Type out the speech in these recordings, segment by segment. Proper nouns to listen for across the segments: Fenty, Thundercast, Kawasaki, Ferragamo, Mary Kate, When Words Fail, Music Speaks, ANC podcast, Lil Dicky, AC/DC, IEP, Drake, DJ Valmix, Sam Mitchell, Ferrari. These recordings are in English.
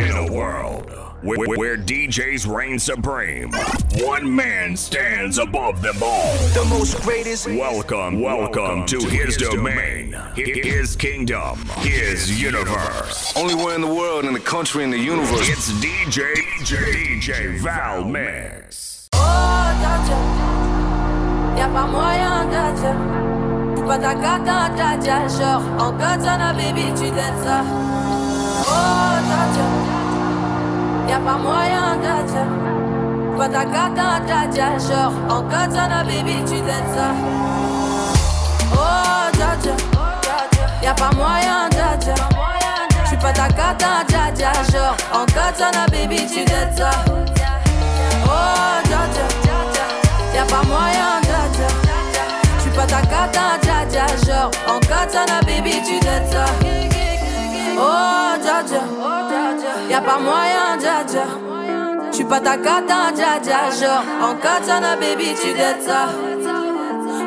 In a world where DJs reign supreme, one man stands above them all. The most greatest. Welcome to his domain, his kingdom, his universe. Only one in the world, in the country, in the universe. It's DJ Valmix. Oh, Daja, y'a pas moyen, Daja. Faut pas ta carte en Daja, genre en Katana, baby, tu t'aides ça. Oh, Daja. Y'a pas moyen d'adja. Pas ta carte en Tadja, genre en Katana, baby, tu t'aides ça. Oh Tadja, y'a pas moyen d'adja. J'suis pas ta carte en Tadja, genre en Katana, baby, tu t'aides ça. Oh Tadja, y'a pas moyen d'adja. J'suis pas ta carte en Tadja, genre en Katana, baby, tu t'aides ça. Oh Tadja, y'a pas moyen, dja-dja. J'suis pas ta cata, dja-dja. Genre, en katana, baby, tu dettes ça.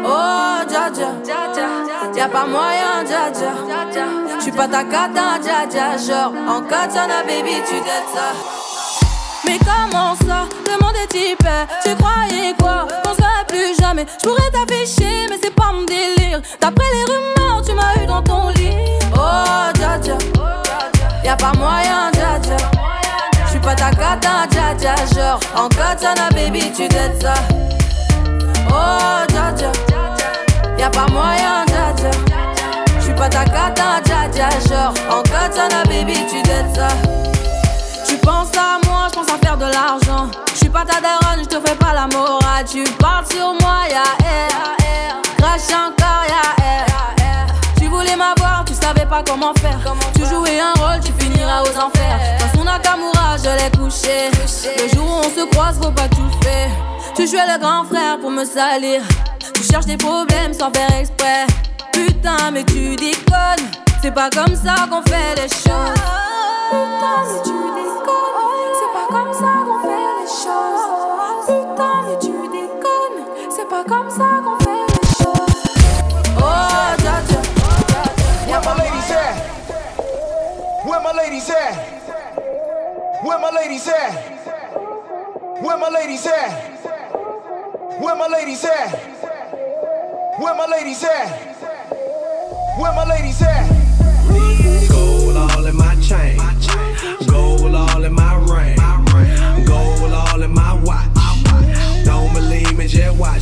Oh, dja-dja. Y'a pas moyen, dja-dja. J'suis pas ta cata, dja-dja. Genre, en katana, baby, tu dettes ça. Mais comment ça? Demande type, tu croyais quoi? Qu'on se plus jamais. J'pourrais t'afficher, mais c'est pas mon délire. D'après les rumeurs, tu m'as eu dans ton lit. Oh, dja-dja. Y'a pas moyen, dja dja. J'suis pas ta cata, dja dja. Genre en katana, baby, tu t'aides ça. Oh dja dja. Y'a pas moyen, dja dja. J'suis pas ta cata, dja dja. Genre en katana, baby, tu t'aides ça. Tu penses à moi, j'pense à faire de l'argent. J'suis pas ta daronne, j'te fais pas la morale. Tu parles sur moi, y'a air. Crache encore, y'a air. Tu voulais m'avoir, tu savais pas comment faire. Tu jouais un rôle, tu finiras aux enfers. Dans son Nakamura, je l'ai couché. Le jour où on se croise, faut pas tout faire. Tu jouais le grand frère pour me salir. Tu cherches des problèmes sans faire exprès. Putain, mais tu déconnes. C'est pas comme ça qu'on fait les choses. Putain, mais tu déconnes. C'est pas comme ça qu'on fait les choses. Putain, mais tu déconnes. C'est pas comme ça qu'on fait les choses. Oh, dja dja. Where my ladies at? Where my ladies at? Where my ladies at? Where my ladies at? Where my ladies at? Where my ladies at? Where my ladies at? Gold all in my chain. Gold all in my ring. Gold all in my watch. Don't believe me, just watch.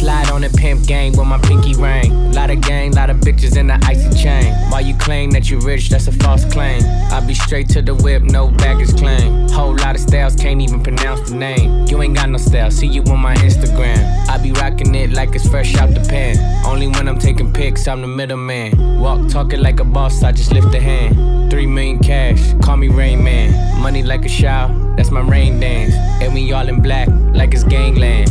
Slide on the pimp game with my pinky ring. Lot of gang, lot of pictures in the icy chain. While you claim that you rich, that's a false claim. I be straight to the whip, no baggage claim. Whole lot of styles, can't even pronounce the name. You ain't got no style, see you on my Instagram. I be rocking it like it's fresh out the pan. Only when I'm taking pics, I'm the middleman. Walk talking like a boss, I just lift a hand. 3 million cash, call me Rain Man. Money like a shower, that's my rain dance. And we all in black, like it's gangland.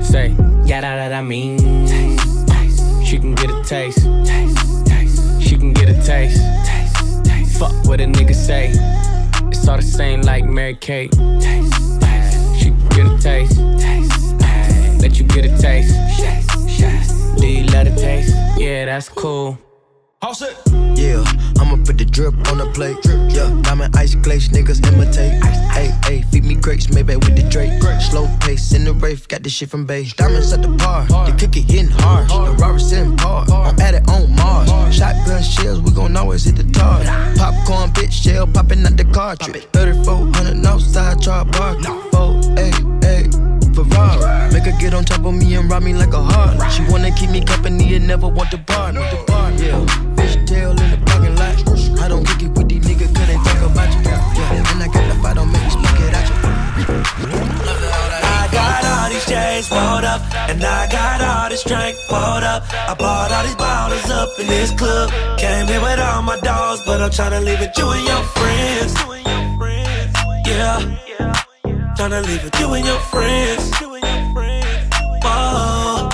Say, yeah, that I mean. Taste, taste. She can get a taste. Taste, taste. She can get a taste. Taste, taste. Fuck what a nigga say. It's all the same like Mary Kate. Taste, taste. She can get a taste. Taste, taste. Let you get a taste. Taste, taste. Do you love the taste? Yeah, that's cool. All set. Yeah, I'ma put the drip on the plate. Yeah, diamond ice glaze, niggas imitate. Hey, hey, feed me grapes, Maybach with the Drake. Slow pace in the rave, got this shit from Bay. Diamonds at the bar, the cookie hitting hard. The Robert's in par, I'm at it on Mars. Shotgun shells, we gon' always hit the tar. Popcorn, bitch, shell popping out the cartridge. 3400 outside, char bar. 4, 8, 8, Ferrari. get on top of me and rob me like a heart. She wanna keep me company and never want the bar. Yeah, fish tail in the parking lot. I don't kick it with these niggas cause they talk about you. Yeah, and I got the fight, don't make me smoke it at you. I got all these chains rolled up, and I got all this drink rolled up. I bought all these bottles up in this club. Came here with all my dogs, but I'm tryna leave it you and your friends. Yeah, tryna leave it you and your friends. Whoa.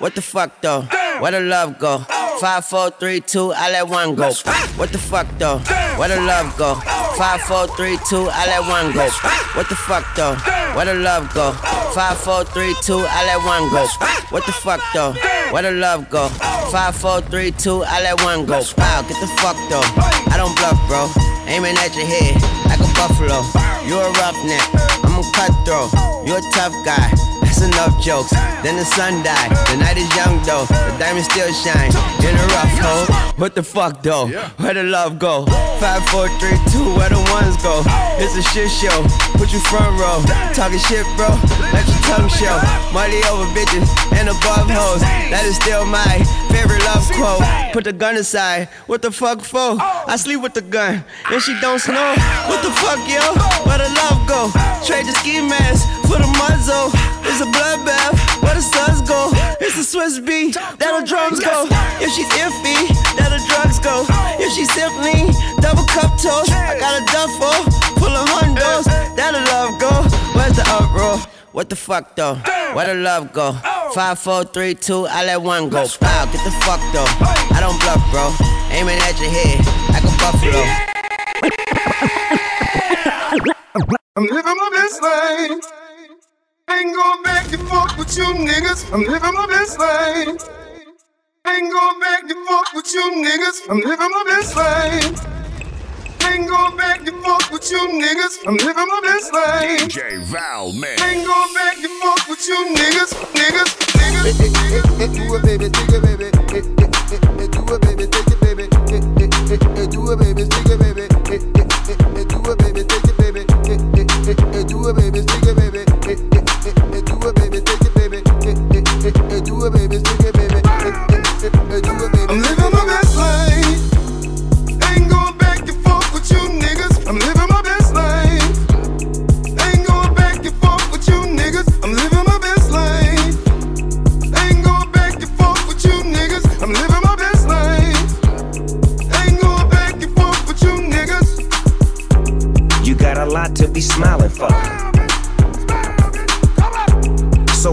What the fuck though? Damn. Where the love go? Oh. 5, 4, 3, 2, I let one go. What the fuck though? Damn. Where the love go? Oh. 5, 4, 3, 2, I let one go. What the fuck though? Damn. Where the love go? Oh. 5, 4, 3, 2, I let one go. What the fuck though? Damn. Where the love go? Oh. 5, 4, 3, 2, I let one go. Wow, get the fuck though. I don't bluff, bro. Aiming at your head like a buffalo. You a roughneck, I'm a cutthroat. You a tough guy. Enough jokes, then the sun died. The night is young though, the diamonds still shine. In a rough hole, what the fuck though? Where the love go? 5, 4, 3, 2, where the ones go? It's a shit show, put you front row. Talking shit bro, let your tongue show. Money over bitches and above hoes. That is still my favorite love quote. Put the gun aside, what the fuck for? I sleep with the gun, and she don't snow. What the fuck yo? Where the love go? Trade the ski mask for the muzzle. It's a bloodbath, where the suns go. It's a Swiss B, that'll drums go. If she's iffy, that'll drugs go. If she's simply, double cup toast. I got a duffo, full of hundos, that'll love go. Where's the uproar? What the fuck though? Where the love go? 5, 4, 3, 2, I let one go. Wow, get the fuck though. I don't bluff, bro. Aiming at your head like a buffalo. I'm living my best life. Ain't going back and forth with you niggas. I'm living my best life. Ain't going back and forth with you niggas. I'm living my best life. Ain't going back and forth with you niggas. I'm living my best life. DJ Valmix. Ain't going back and forth with you niggas, niggas, niggas. Do it, baby, take it, baby. Do it, baby, take it, baby. Do it, baby, take it, baby. Do it, baby, take it, baby. Do it, baby, take it, baby. Do it, baby, take it, baby. Do it, baby, take it, baby. Do it, baby. I'm living my best life. Ain't going back and forth with you niggas. I'm living my best life. Ain't going back and forth with you niggas. I'm living my best life. Ain't going back and forth with you niggas. I'm living my best life. Ain't going back and forth with you niggas. You got a lot to be smiling for. So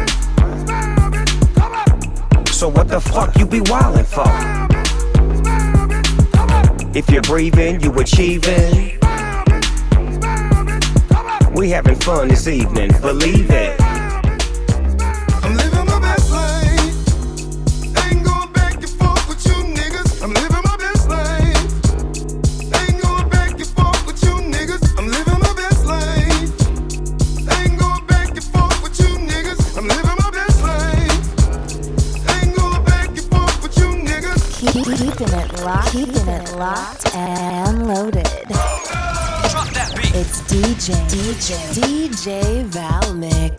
so what the fuck you be wildin' for? If you're breathing, you achieving. We having fun this evening, believe it. I'm living my best life. Ain't going back and forth with you niggas. I'm living my best life. Ain't going back and forth with you niggas. I'm living my best life. Ain't going back and forth with you niggas. I'm living my best life. Ain't going back and forth with you niggas. Keeping it locked and loaded. It's DJ Valmix.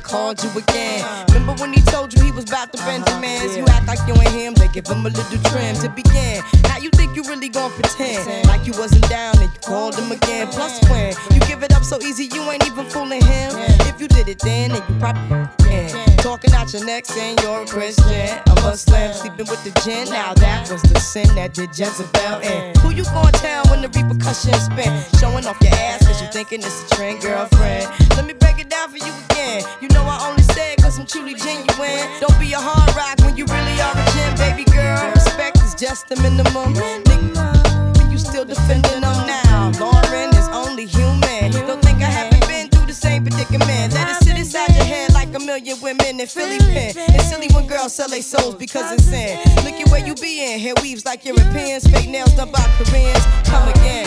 Called you again. Remember when he told you he was about to Benjamins? Yeah. You act like you ain't him, they give him a little trim to begin. Now you think you really gon' pretend like you wasn't down and you called him again. Plus when you give it up so easy, you ain't even fooling him. If you did it then you probably can. Talking out your neck saying you're a Christian, a Muslim, sleeping with the gin. Now that was the sin that did Jezebel in. Who you gon' tell when the repercussions spin? Showing off your ass cause you thinking it's a trend, girlfriend. Let me break it down for you again. You know I only say it cause I'm truly genuine. Don't be a hard rock when you really are a gin, baby girl. Respect is just the minimum. Nigga, you still defending them now. Lauren is only human. Don't think I haven't been through the same predicament. Let it sit inside your head like a million women in Philly pen. It's silly when girls sell their souls because it's sin. Look at where you be in. Hair weaves like Europeans. Fake nails done by Koreans. Come again.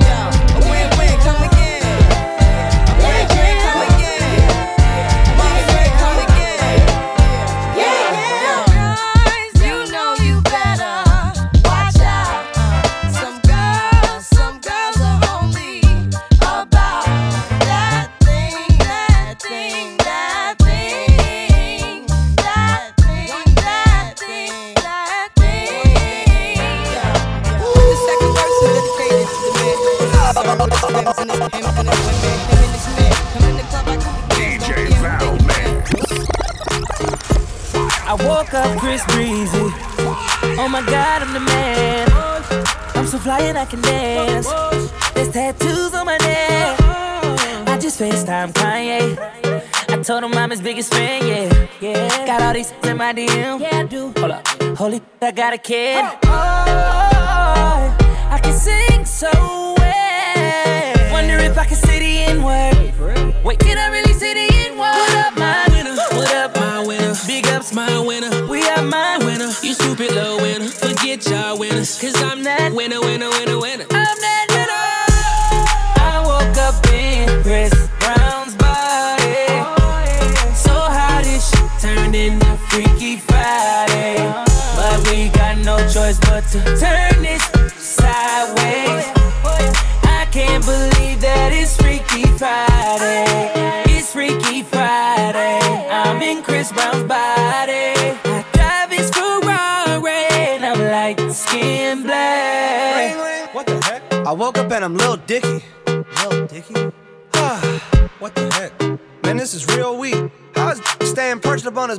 Yo, a win-win. Come again. A win-win. Come again. I woke up Chris Breezy. Oh my God, I'm the man. I'm so fly and I can dance. There's tattoos on my neck. I just FaceTime Kanye. I told him I'm his biggest fan, yeah. Got all these in my DM. Yeah, I do. Hold up, holy, I got a kid. Oh, I can sing so well. Wonder if I can say the N-word. Wait, can I really say the N-word? What up, my winners? What up, my winners? Big ups, my winner. We are my winner. You stupid little winner. Forget y'all winners. Cause I'm that winner, winner, winner, winner. I'm that winner. I woke up in Chris Brown's body. Oh, yeah. So how this shit turned into Freaky Friday. But we got no choice but to turn this sideways. Oh, yeah. I can't believe that it's Freaky Friday. It's Freaky Friday. I'm in Chris Brown's body. I drive his Ferrari and I'm like skin black. What the heck? I woke up and I'm Lil Dicky. Lil Dicky? What the heck? Man, this is real weak. How's staying perched up on his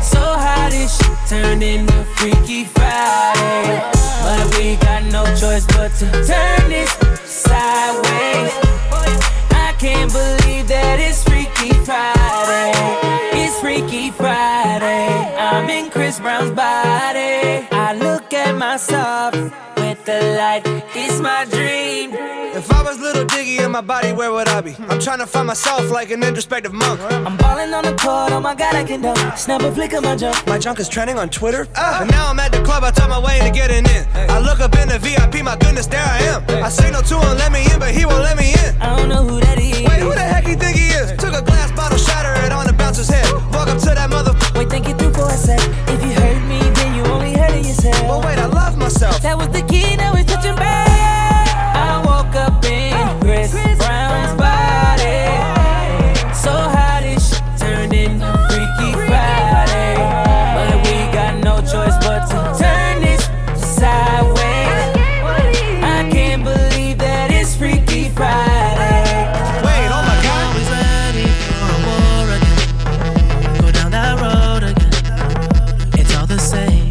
So how this shit turned into Freaky Friday. But we got no choice but to turn this sideways. I can't believe that it's Freaky Freaky Friday. I'm in Chris Brown's body. I look at myself with the light. It's my dream. If I was Lil Dicky in my body, where would I be? I'm trying to find myself like an introspective monk. I'm balling on the court, oh my God, I can dunk. Snap a flick of my junk. My junk is trending on Twitter. And now I'm at the club, I talk my way into getting in. Hey. I look up in the VIP, my goodness, there I am. Hey. I signal to him, let me in, but he won't let me in. I don't know who that is. Wait, who the heck he think he is? Hey. Took a glass bottle, shatter it on the bouncer's head. Walk up to that motherfucker. Wait, think it through for a sec. If you hurt me, then you only hurting yourself. Well, wait, I love myself. That was the key, now it's touching back. I woke up in Chris Brown's body. So how this shit turned into Freaky Friday. But we got no choice but to turn this sideways. I can't believe that it's Freaky Friday. Wait, oh my God. I'm always ready for a war again. Go down that road again. It's all the same.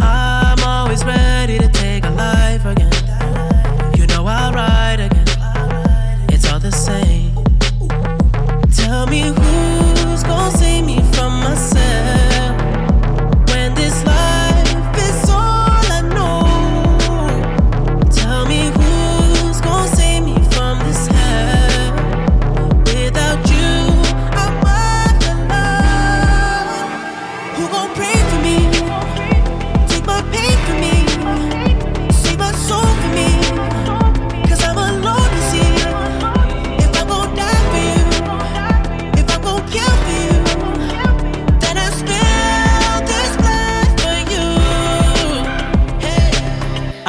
I'm always ready to take a life again. You know I'll ride again. It's all the same. Tell me who's gonna save me from myself when this life is all I know. Tell me who's gonna save me from this hell. Without you, I'm out of love. Who gon' pray for me? Take my pain for me. Save my soul for me. 'Cause I'm alone to see if I'm gon' die for you. If I'm gon' kill for you, then I spill this blood for you. Hey. I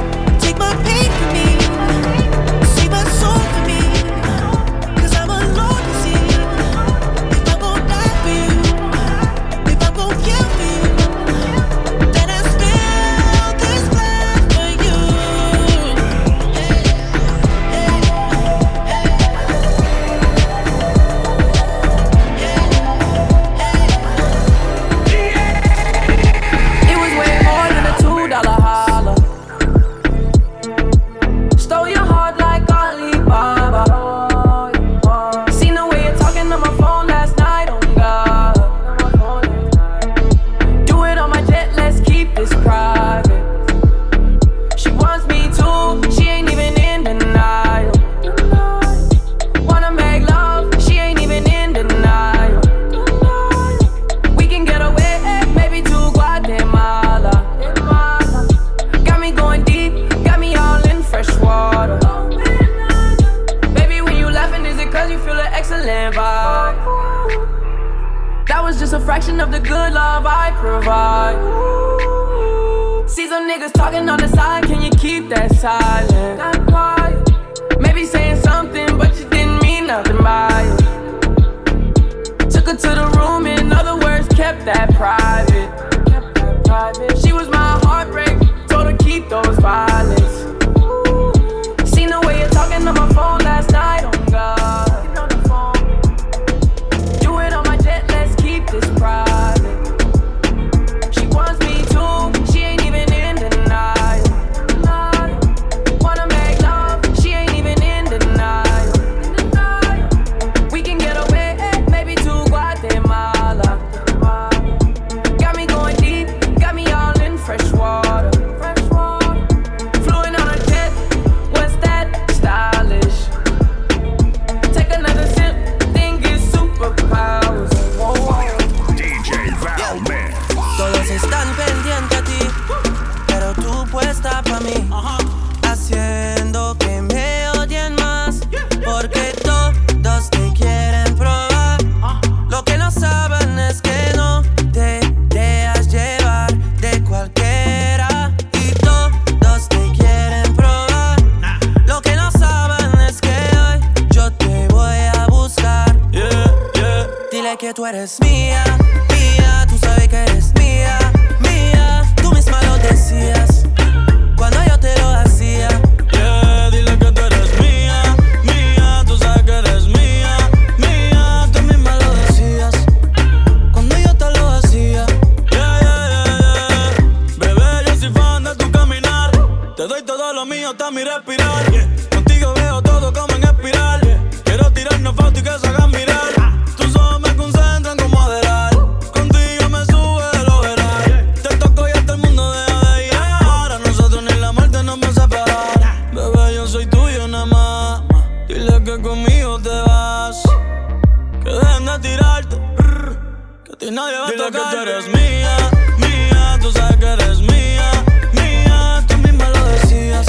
Take my pain for me, save my soul for me, 'cause I'm alone to see. If I gon' die for you, if I gon' kill for you, then I spill this blood for you. Hey, hey, hey, hey, hey. It was way more than a $2 holler. Stole your heart like Alibaba. Seen the way you're talking to my phone last night, oh God. Do it on my jet, let's keep this private. She wants me too, she ain't even in denial. Wanna make love, she ain't even in denial. We can get away, maybe to Guatemala. Got me going deep, got me all in fresh water. Baby, when you laughing, is it 'cause you feel an excellent vibe? That was just a fraction of the good love I provide. See some niggas talking on the side, can you keep that silent? Maybe saying something, but you didn't mean nothing by it. Took her to the room, in other words, kept that private. She was my heartbreak, told her keep those violets. Seen the way you're talking on my phone last night, oh God. Do it on my jet, let's keep this private. She wants me too, she ain't even in denial. Wanna make love, she ain't even in denial. We can get away, maybe to Guatemala. tú eres mía, mía, tú sabes que eres mía, mía. Tú misma lo decías cuando yo te lo hacía. Yeah, dile que tú eres mía, mía, tú sabes que eres mía, mía. Tú misma lo decías cuando yo te lo hacía. Yeah, yeah, yeah, yeah. Bebé, yo soy fan de tu caminar. Te doy todo lo mío hasta mi respirar. Yeah. Contigo veo todo como en espiral. Yeah. Quiero tirarnos fotos y que se hagan mirar. Nadie va a tocar. Dile que tú eres mía, mía, tú sabes que eres mía, mía. Tú misma lo decías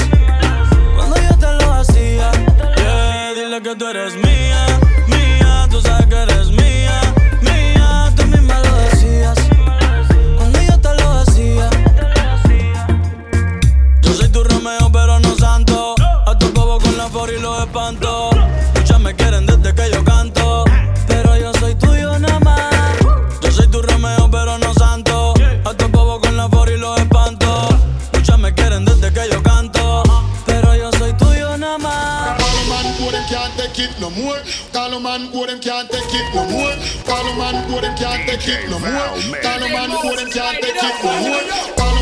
cuando yo te lo hacía. Yeah, dile que tú eres mía, mía, tú sabes que eres mía, mía. Tú misma lo decías cuando yo te lo hacía. Yo soy tu Romeo pero no santo. A tu bobo con la for y los espanto. Muchas me quieren desde que yo canto, pero yo soy tuyo nada más. Soy tu Romeo pero no santo, yeah. Hasta un bobo con la for y los espanto. Muchas me quieren desde que yo canto, pero yo soy tuyo nada más. Call a man who them can't take it no more. Call a man who them can't take it no more. Call a man who them can't take it no more. Call a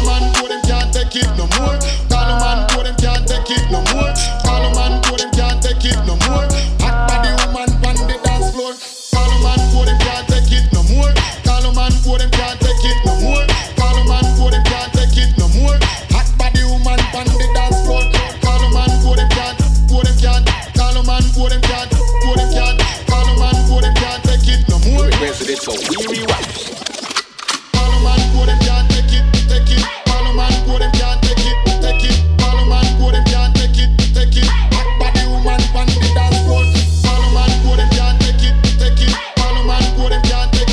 man who them can't take it no more. Call a man who them can't take it no more. Call a man who them can't take it no more. Call a man who them can't take it no more. Hot body woman on the dance floor. Call a man who them can't take it no more. Man for them can't take it no more. Call a man for them can't take it no more. Hot body woman on the dance floor. Call a man for them can't, call a man for them can't, call a man for them can't take it no more. Resident of Weary Wax. Call a man for them can't take it, take it. Call a man for them can't take it, take it. Call a man for them can't take it, take it. Hot body woman on the dance floor. Call a man for them can't take it, take it. Call a man for them can't take it.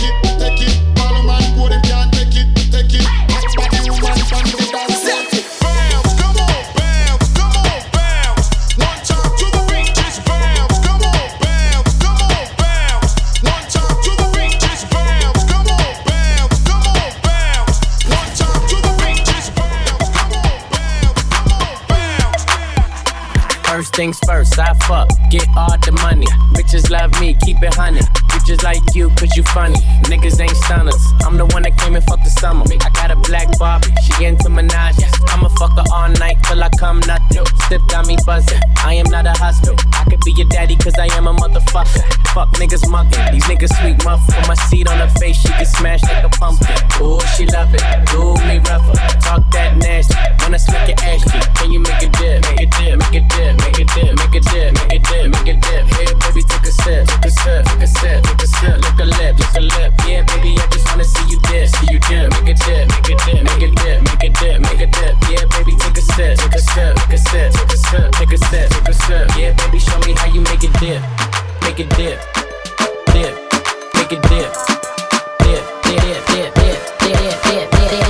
First things first, I fuck, get all the money. Bitches love me, keep it honey. Bitches like you, cause you funny. Niggas ain't stunners, I'm the one that came and fucked the summer. I got a black Barbie, she into Minaj. I'ma fuck her all night till I come nothing. Sip got me buzzing, I am not a husband. I could be your daddy cause I am a motherfucker. Fuck niggas mugging, these niggas sweet muffin. Put my seat on her face, she can smash like a pumpkin. Ooh, she love it, do me rougher. Talk that nasty, wanna slick your ass cheek. Can you make a dip, make a dip, make a dip. Make it dip, make it dip, make it dip, make it dip. Hey, baby, take a sip, take a sip, take a sip, take a sip. Lick a lip, lick a lip. Yeah, baby, I just wanna see you dip, see you dip. Make it dip, make it dip, make it dip, make it dip, make it dip. Yeah, baby, take a sip, take a sip, take a sip, take a sip, take a sip, take a sip. Yeah, baby, show me how you make it dip, make it dip, dip, make it dip, dip, dip, dip, dip, dip, dip, dip, dip.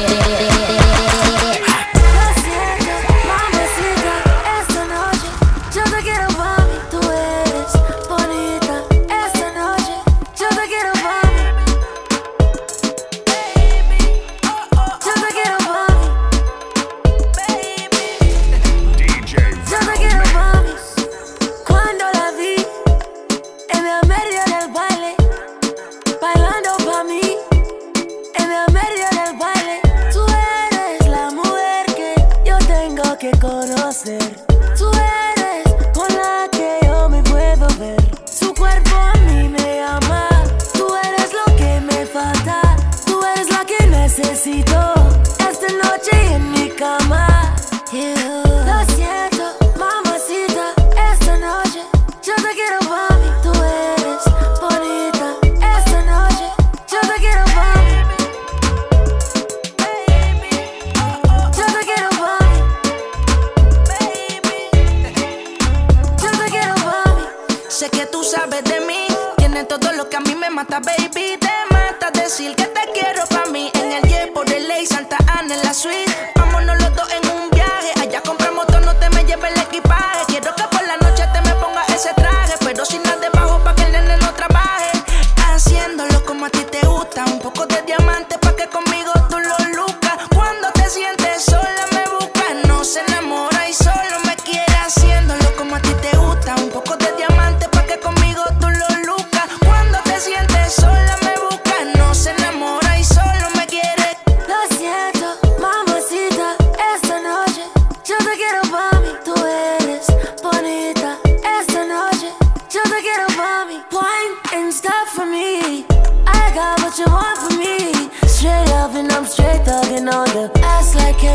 Pero sin nada debajo pa' que el nene no trabaje, haciéndolo como a ti.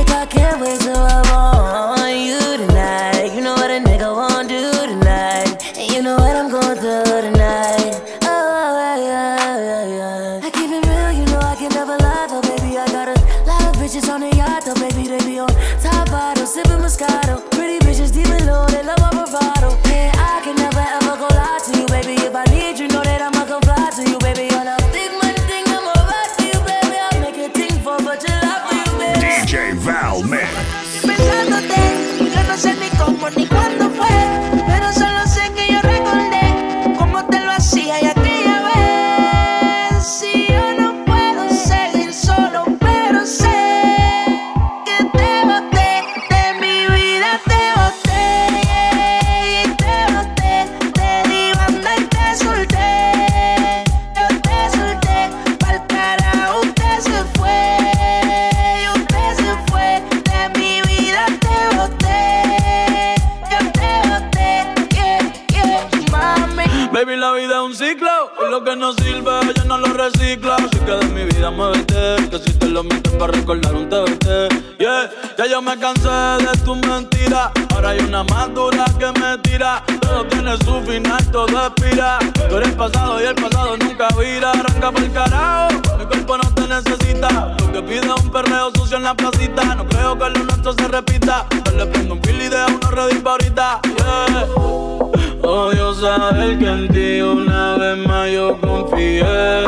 like I can't wait till I'm on you tonight. You know what a nigga won't do tonight, and you know what I'm going through tonight. Oh, yeah, yeah, yeah. I keep it real, you know I can never lie, though, baby. I got a lot of bitches on the yacht, though, baby. They be on top bottle, sipping Moscato. Pretty bitches deep and low, they love my bravado. Man, I can never ever go lie to you, baby. If I need you, know that I'ma comply to you, baby. DJ Valmix. Pensándote, yo no sé ni cómo ni cuándo fue, pero solo sé que yo recordé cómo te lo hacía y aquella vez. Si yo no puedo seguir solo, pero sé que te boté, de mi vida te boté, y te boté, te di banda y te solté. Yo te solté, pa'l carajo usted se fue. Baby, la vida es un ciclo, y lo que no sirve yo no lo reciclo. Así que de mi vida muévete, que si te lo metes para recordar un TBT. Yeah, ya yo me cansé de tus mentiras, ahora hay una más dura que me tira. Todo tiene su final, todo expira. Tú eres pasado y el pasado nunca vira. Arranca pa'l carajo, mi cuerpo no te necesita. Lo que pide es un perreo sucio en la placita. No creo que lo nuestro se repita. Yo le prendo un feel y dejo una redispa ahorita. Yeah. Odio saber que en ti una vez más yo confié.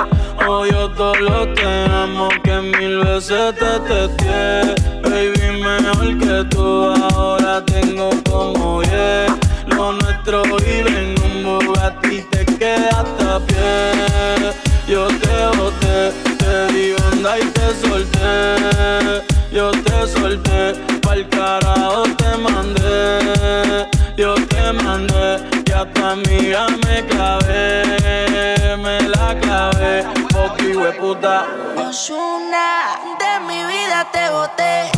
Odio todos los te amo que mil veces te testé. Baby, mejor que tú ahora tengo como yeah. Lo nuestro vive en un Bugatti y te quedaste a pie. Yo te boté, te di onda y te solté. Yo te solté, pa'l carajo te mandé. Yo te mandé y a tu amiga me clavé, me la clavé, poqui hueputa. Ozuna, de mi vida te boté,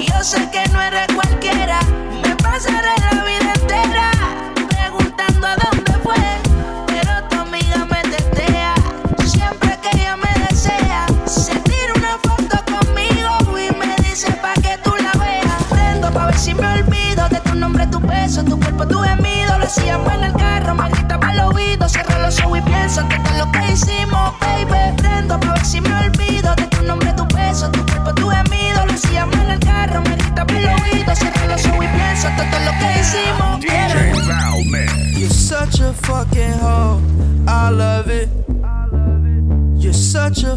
y yo sé que no eres cualquiera. Me pasaré la vida entera preguntando a dónde fue. Si me olvido de tu nombre, tu beso, tu cuerpo, tu gemido. Lo hacíamos en el carro, me gritaba al oído. Cierro los ojos y pienso que todo lo que hicimos, baby. Prendo pa' ver si me olvido de tu nombre, tu beso, tu cuerpo, tu gemido. Lo hacíamos en el carro, me gritaba al oído. Cierro los ojos y pienso que todo lo que hicimos, baby. DJ Valmix. You're such a fucking hoe, I love it. You're such a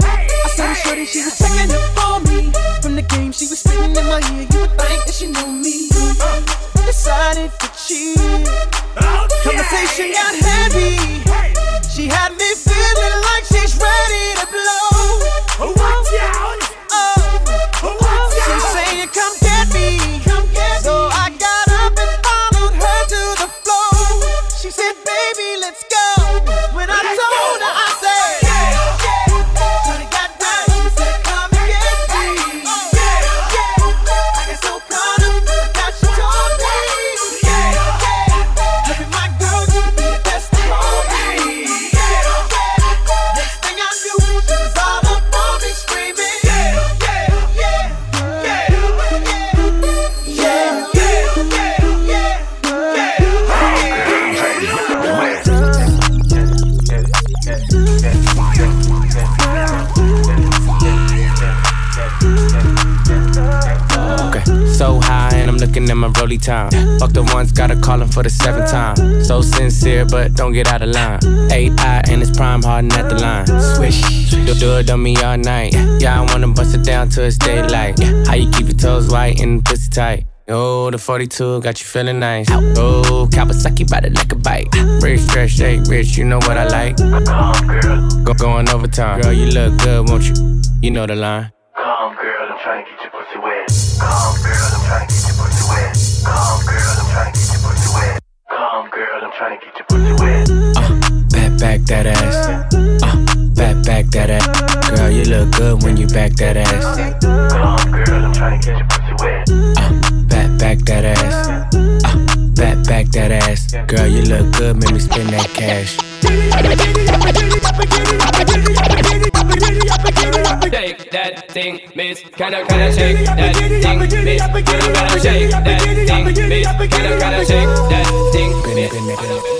I saw the shorty, she was checking it for me. From the game, she was spitting in my ear. You would think that she knew me. I decided to cheat. Okay. Conversation got heavy. She had me feeling like she's ready to blow. Oh, watch out! Oh, watch out! She's saying, "Come get me, come get me." So I got up and followed her to the floor. She said, "Baby, let's go." When I told her, I said. time. Fuck the ones, gotta call him for the 7th time. So sincere, but don't get out of line. AI and it's prime, hardin' at the line. Swish, you'll do it on me all night. Yeah, I wanna bust it down till it's daylight. How you keep your toes white and pussy tight? Oh, the 42 got you feeling nice. Oh, Kawasaki ride it like a bike. Rich, fresh, hey, rich, you know what I like. Going overtime. Girl, you look good, won't you? You know the line. Come, girl, I'm trying to get your pussy wet. Come, girl, I'm trying to get your pussy wet. Come, girl, I'm trying to get your pussy wet. Come, girl, I'm trying to get your pussy wet. Back that ass. Back that ass. Girl, you look good when you back that ass. Come, girl, I'm trying to get your pussy wet. Back that ass. Back that ass. Girl, you look good, make me spend that cash. Shake that thing, miss. Can I shake that thing, miss? Can I shake that thing, miss? Can I shake that thing, miss?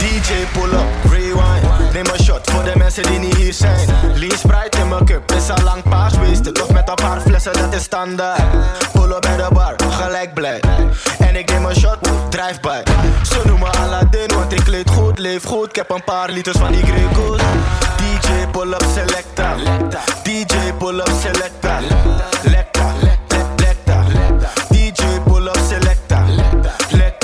DJ pull up, rewind. Neem een shot voor de mensen die niet hier zijn. Lee Sprite in mijn cup, is al lang paars-wasted. Toch met een paar flessen, dat is standaard. Pull up bij de bar, gelijk blij. En ik neem een shot, drive-by. Ze noemen Aladdin, want ik kleed goed, leef goed. Ik heb een paar liters van die Grey Goose. DJ pull-up selecta, DJ pull-up selecta, lecta, lecta, DJ pull-up selecta, lecta,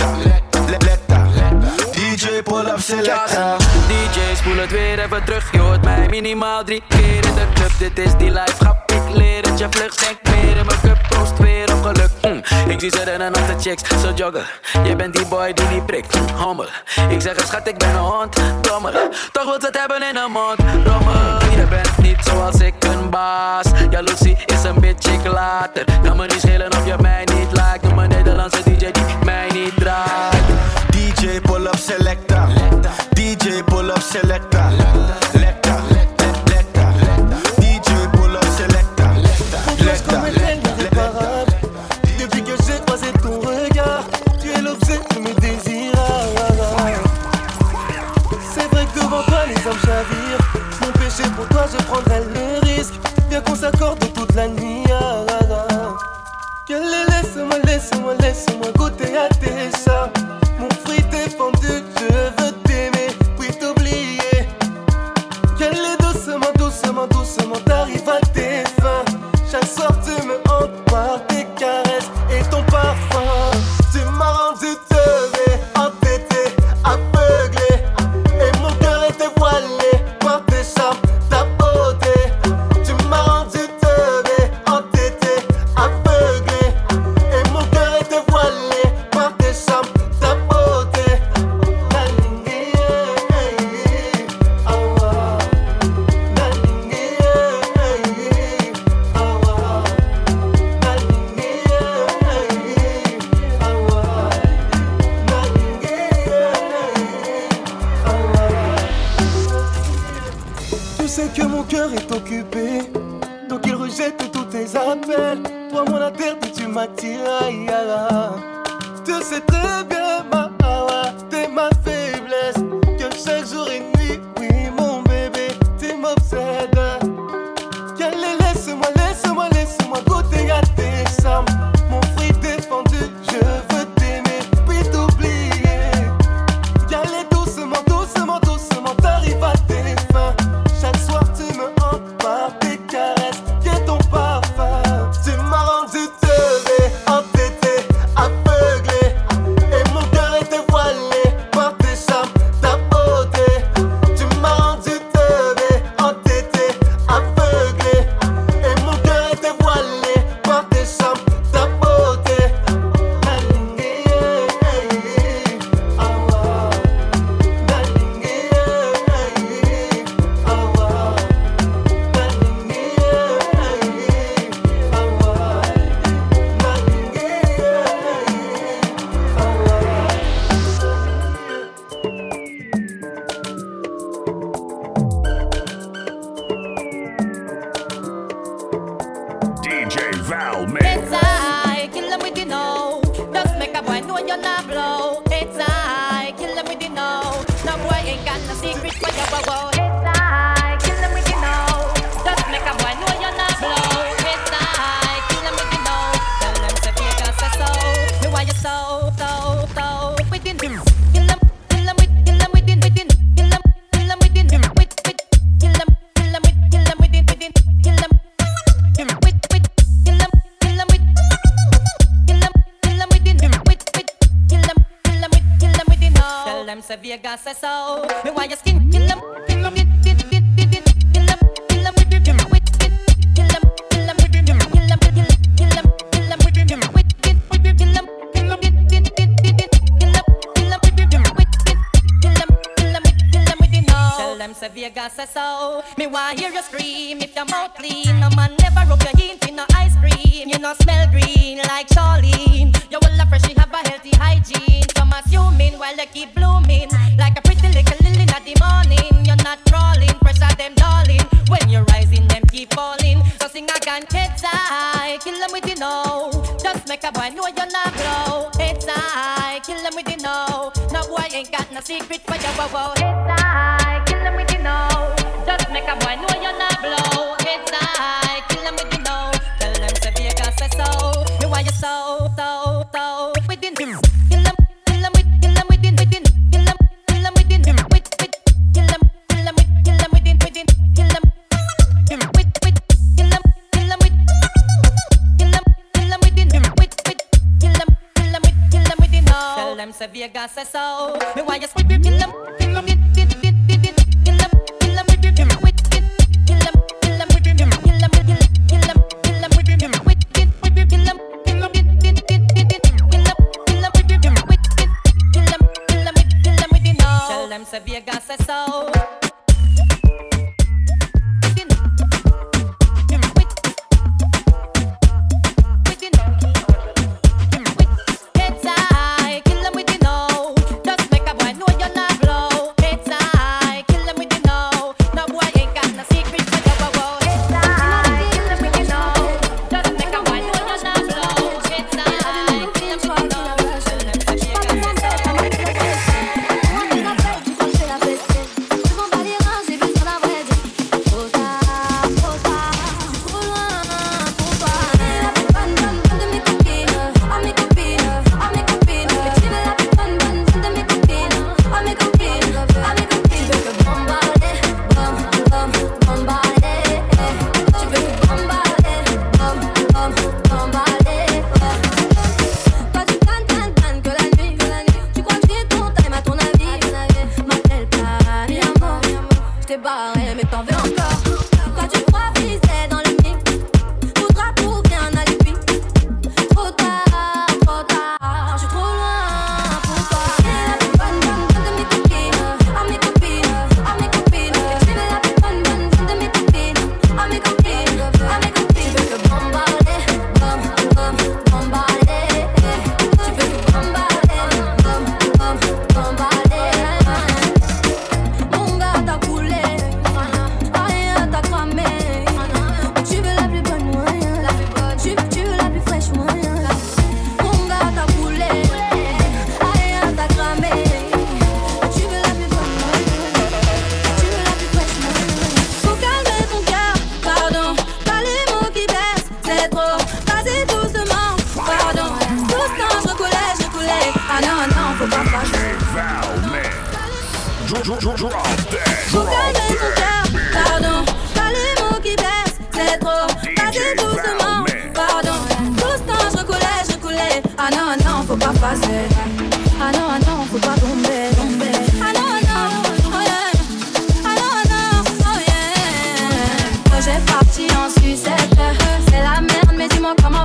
DJ pull-up selecta. DJ spoel het weer even terug, je hoort mij minimaal 3 keer in de club. Dit is die life, ga ik leren, je vlug schenkt meer in mijn cup, proost weer op geluk. Ik zie ze rennen achter chicks, ze joggen. Je bent die boy die niet prikt, hommel. Ik zeg een schat, ik ben een hond, dommel. Toch wil ze het hebben in een mond, rommel. Je bent niet zoals ik, een baas. Jaloezie is een bitch, ik later. Kan me niet schelen of je mij niet lijkt. Noem een Nederlandse DJ die mij niet draait. DJ pull-up selecta, DJ pull-up selecta, lecta, lecta, DJ pull-up selecta, lecta, lecta. Depuis que j'ai croisé ton regard, tu es l'objet de mes désirs. C'est vrai que devant toi les hommes chavirent. Mon péché pour toi je prendrai le risque. Viens qu'on s'accorde toute la nuit. Que laisse-moi, laisse-moi, laisse-moi goûter à tes charmes. Mon fruit défendu, je veux t'aimer, puis t'oublier. Qu'elle est doucement, doucement, doucement, t'arrives à tes fins. Chaque soir tu me hantes par tes caresses et ton parfum. Tu m'as rendu teubé, entêté, aveuglé. Et mon cœur est dévoilé par tes charmes, ta beauté. Tu m'as rendu teubé, entêté, aveuglé. Et mon cœur est dévoilé par tes charmes, ta beauté. Je sais que mon cœur est occupé, donc il rejette tous tes appels. Toi mon interdit, tu m'attirailles. Tu sais très bien ma awa, t'es ma faiblesse. Que chaque jour et nuit, oui mon bébé, tu m'obsèdes. Qu'elle est, laisse-moi, laisse-moi, laisse-moi goûter à tes charmes. Mon fruit défendu, je veux t'aimer, puis t'oublier. Qu'elle est doucement, doucement, doucement, t'arrives à tes fins. Chaque soir tu me hantes par tes caresses, qu'est ton parfum. Tu m'as rendu teubé, entêté, aveuglé. Et mon cœur say Vegas say so. Me want your skin kill them, kill them, kill them, kill them, kill them, kill them, kill them, kill them, kill them, kill them, kill them, kill them, kill them, kill them, kill them, tell them say Vegas say so. Me want hear you scream if your mouth clean. No man never rub your hint in no ice cream. You no smell green like Charlene. You will have fresh, you have a healthy hygiene. Some assuming while they keep blooming like a pretty little lily in the morning. You're not crawling, pressure them darling. When you're rising, them keep falling. So sing a gancheta, kill them with the no. Just make a boy know you're not grow. It's I, kill them with the no. No boy ain't got no secret for your wow. It's I, kill them with the no. Just make a boy know you're not blow. It's I, kill them with the no. Tell them to be a girl, say so. You want your soul, so, so. Within him. Say Vegas say so. Me want you spit it, kill 'em, kill 'em, kill 'em, kill 'em, kill 'em, kill 'em, kill 'em, kill 'em, kill 'em, kill 'em, kill 'em, kill 'em, kill 'em, kill 'em, kill 'em, kill 'em. Tell them say Vegas say so. Projet parti en Suisse, c'est la merde, mais dis-moi comment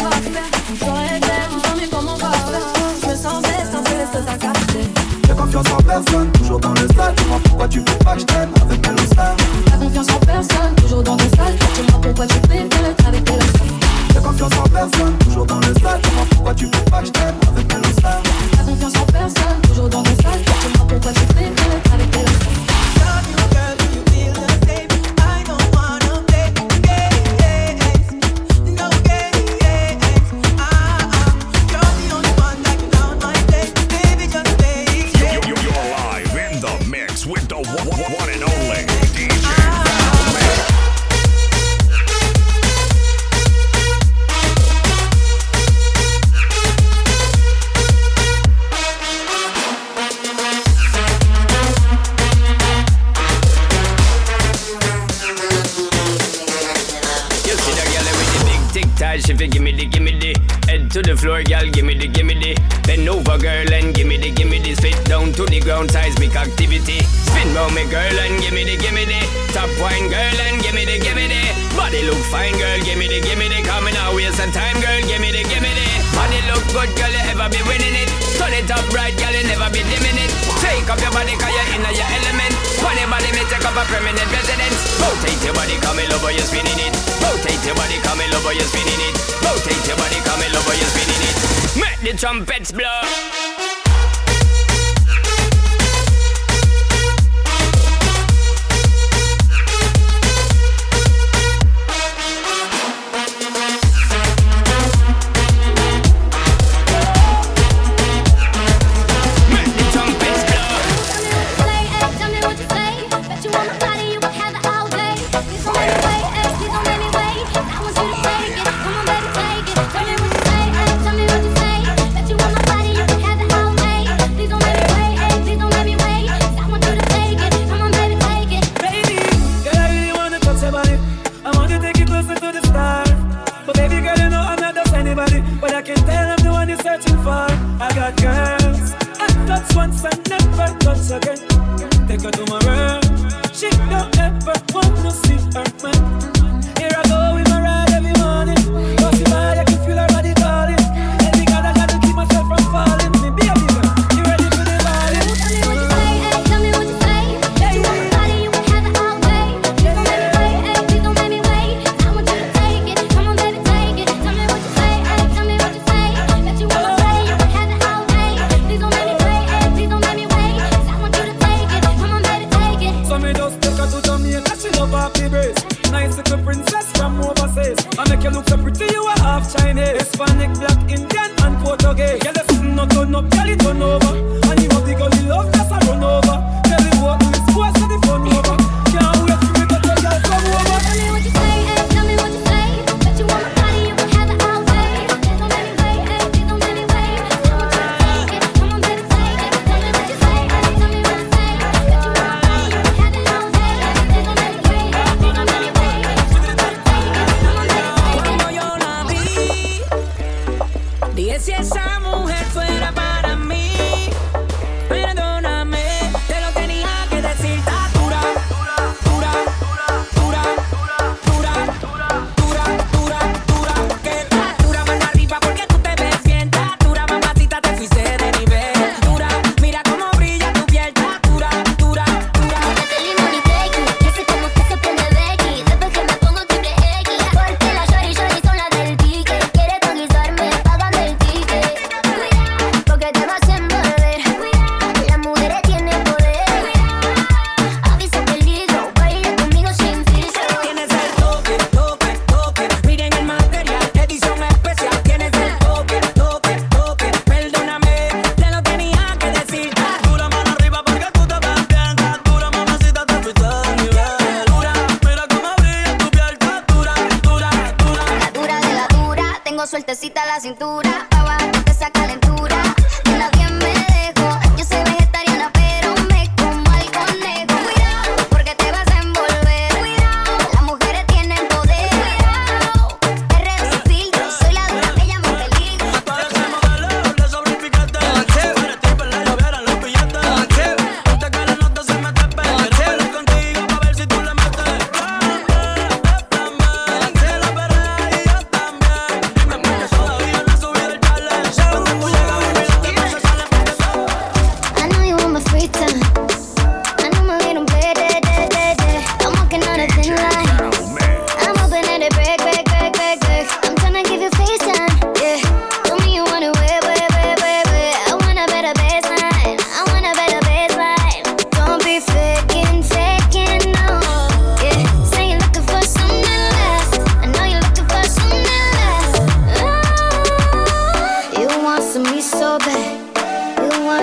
on va faire. tu veux pas que je traîne avec tes losers. T'as confiance en personne, toujours dans le sale. Dis-moi pourquoi tu préfères être avec tes losers. T'as confiance en personne, toujours dans le sale. Dis-moi pourquoi tu veux pas que je traîne avec tes losers. T'as confiance en personne, toujours dans le sale. Dis-moi pourquoi tu préfères être avec tes losers. If you give me the, head to the floor, girl, give me the, bend over, girl, and give me the, spit down to the ground, seismic activity, spin round me, girl, and give me the, top wine, girl, and give me the, body look fine, girl, give me the, coming out, waste some time, girl, give me the, body look good, girl, you ever be winning it, turn it up right, girl, you never be dimming it, take up your body, cause you're in your element, funny body, me take up a permanent residence, rotate your body, come in over, you're spinning it, rotate your body, come in over, you're spinning it. Rotate your body, come in over, you're spinning it. Make the trumpets blow.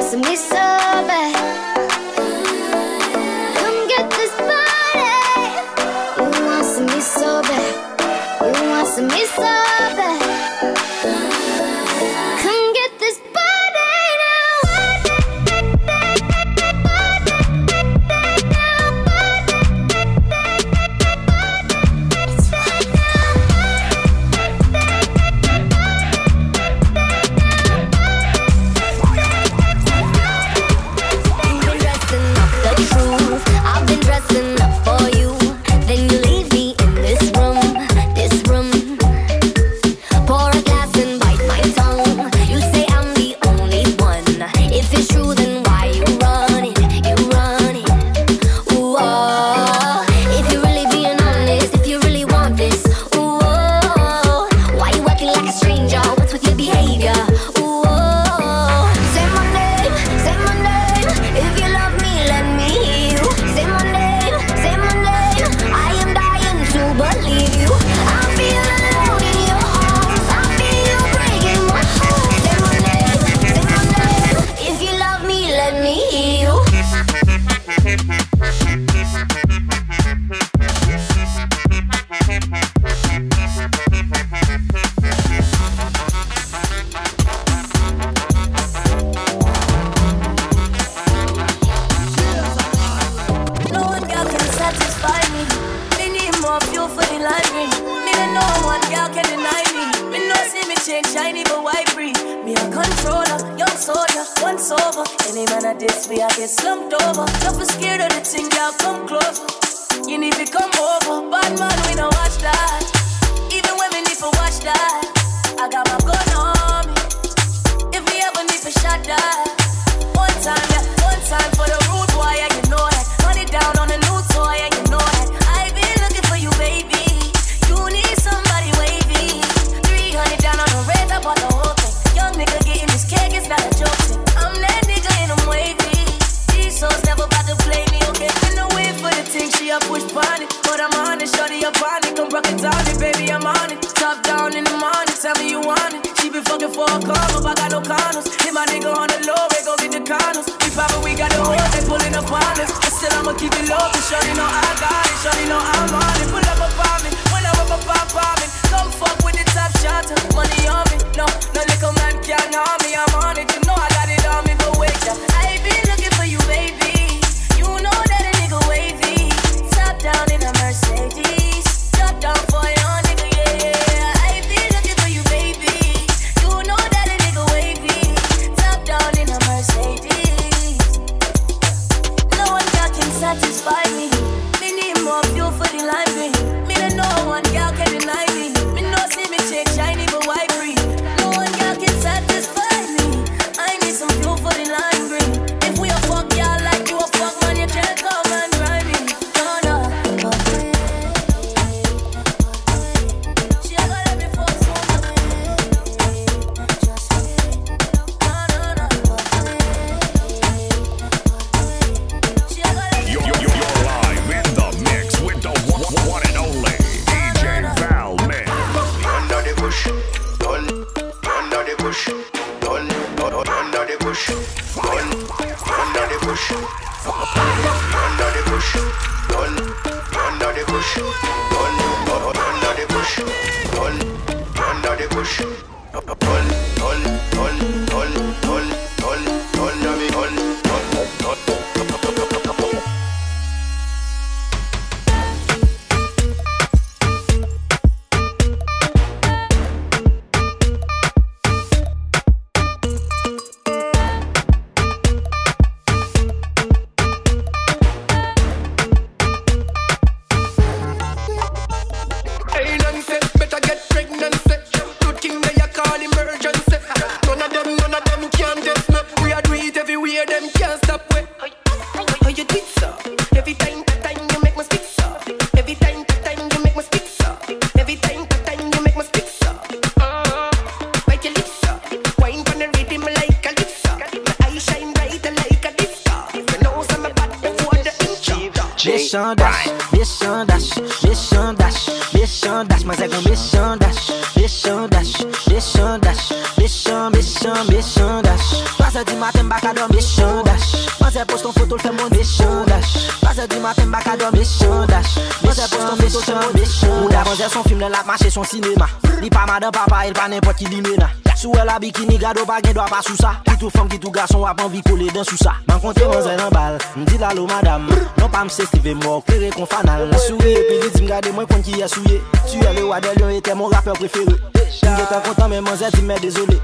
to me so bad. Come get this body. You want to me so bad. You want to me so bad. Mission, dash. matin baka do me chandash. Mas é posto foto l fè mon de chandash. Mas é du matin baka do me chandash. Mas é posto foto fè mon de chandash. Mas é son film la marché son cinéma. Li pa madame papa il pa n'importe qui li mena. Sou elle a bikini gado pa gen do pa sou ça. Ki tout femme ki tout garçon a envie coller dans sous ça. M'en compte dans un bal, m'di la lo madame. Non pa m'sé Steve Moore, cléré kon fanal. Souye puis dit m'gade moi kon ki a souye. Tu es le roi des lions était mon rappeur préféré. J'étais content mais manzé dit mais désolé.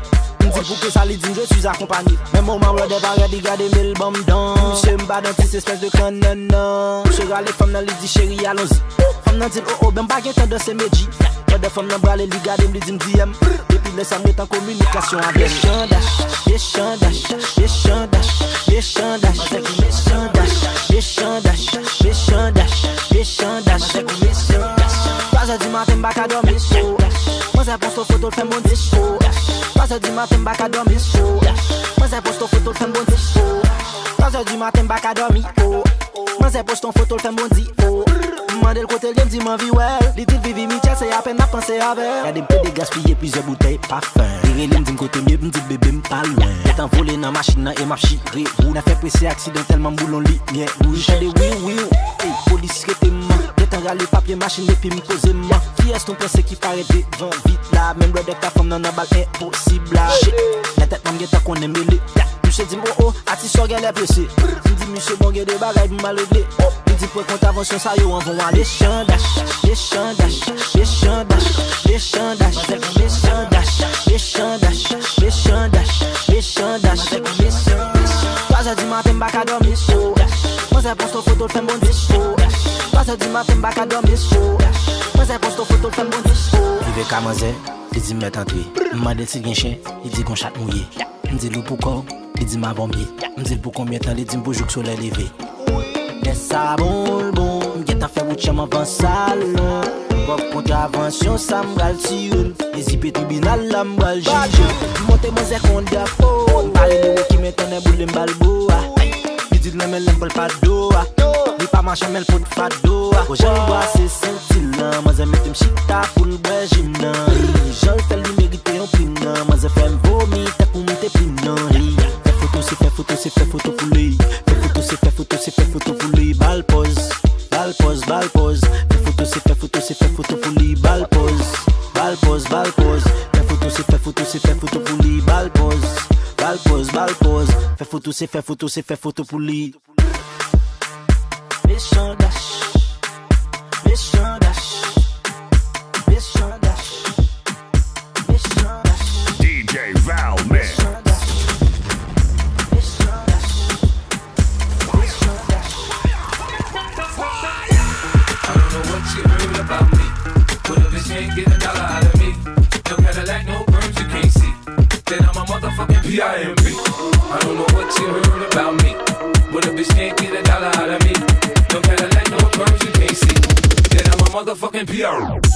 Pour que ça lui dise, je suis accompagné. Même au moment des barres, il y a des mille bombes dans. Monsieur Mba dans cette espèce de canon. Monsieur Rale, femme dans les dit chérie, allons-y. Femme dans dit, oh oh, ben pas qu'un temps de ces médis. Pas de femme dans bras, les ligadés, me dit, m'diem. Depuis le samedi, en communication avec. Des chandaches, des chandaches, des chandaches, des chandaches, des chandaches, des chandaches, des chandaches, des chandaches. 3h du matin, m'ba qu'à dormir, so. Moi, j'ai posté photo, le fait mon décho. 3h du matin, m'ba qu'à dormir, so. Moi, j'ai posté photo, le fait mon décho. 3h du matin, m'ba qu'à dormir, oh. Moi, j'ai posté photo, le fait mon décho, oh. M'mande le côté, l'game, dit, m'en vie, well. L'idée de Vivi Mitchell, c'est à peine à penser avec. Y'a des pédés gaspillés, plusieurs bouteilles, pas fin. L'iré, l'game, dit, côté mieux, m'dit, bébé, m'pas loin. T'es envolé dans ma chine, et ma chigrée. Ou n'a fait presser accidentellement, boulon, lit, mien. Ou j'ai des oui, et police, qui les papiers machine et puis me poser moi. Qui est-ce qu'on pensait qui paraît devant vite là? Même le ta femme dans un bal impossible là. La tête m'en guette qu'on aime les. Monsieur dit oh oh, à ti sorgel les blessés. Il dit monsieur bon guet des bagailles pour mal réglé. Il dit pour contravention ça yo envoie les chandaches, les chandaches, les chandaches, les chandaches, les chandaches, les chandaches, les chandaches, les chandaches, les chandaches. 3h du matin m'ba ka dormir so. Moi j'ai posté photo fait mon décho. 3h du matin m'ba ka dormir so. Moi j'ai posté photo fait mon décho. Il veut commencer, il dit mettre entrée. M'a dit si gen chien, il dit qu'on chat mouillé. Il dit loup pour corps, il dit m'a bombier. Il dit pour combien temps, il dit pour jour que soleil levé. Des sabon bon, qui t'a fait bouche en van salon. Pour contravention ça m'gal tioul. Les zippé tribunal là m'gal juge. Monter mon zé qu'on d'a faux. Parler de moi qui m'étonne boule m'balboa. Dit la melle n'aime pas doa. Ni pas ma chamelle pour pas doa. Quand j'en bois c'est scintillant. Moi j'aime mettre m'chita pour le vrai gymnase. J'en fais lui mériter un prix non. Moi je fais vomir pour monter prix non. Fais photo c'est fait photo c'est fait photo pour lui. Fais photo c'est fait photo c'est fait photo pour lui. Bal pose, bal pose, bal pose. Fais photo c'est fait photo c'est fait photo pour lui. Bal pose, bal pose, bal pose. Fais photo c'est fait photo c'est fait photo pour lui. Bal pose. Bal pose, fais photo, c'est fait photo, c'est fait photo pour lui. Méchant dash, méchant dash, méchant dash, méchant dash. DJ Valmix. I don't know what you're heard about me. What a bitch can't get a dollar out of me. No Cadillac, no perms you can't see. Then I'm a motherfucking P.I.M.P. I don't know what you heard about me. But a bitch can't get a dollar out of me. No Cadillac, no perms you can't see. Then I'm a motherfucking P.R.M.P.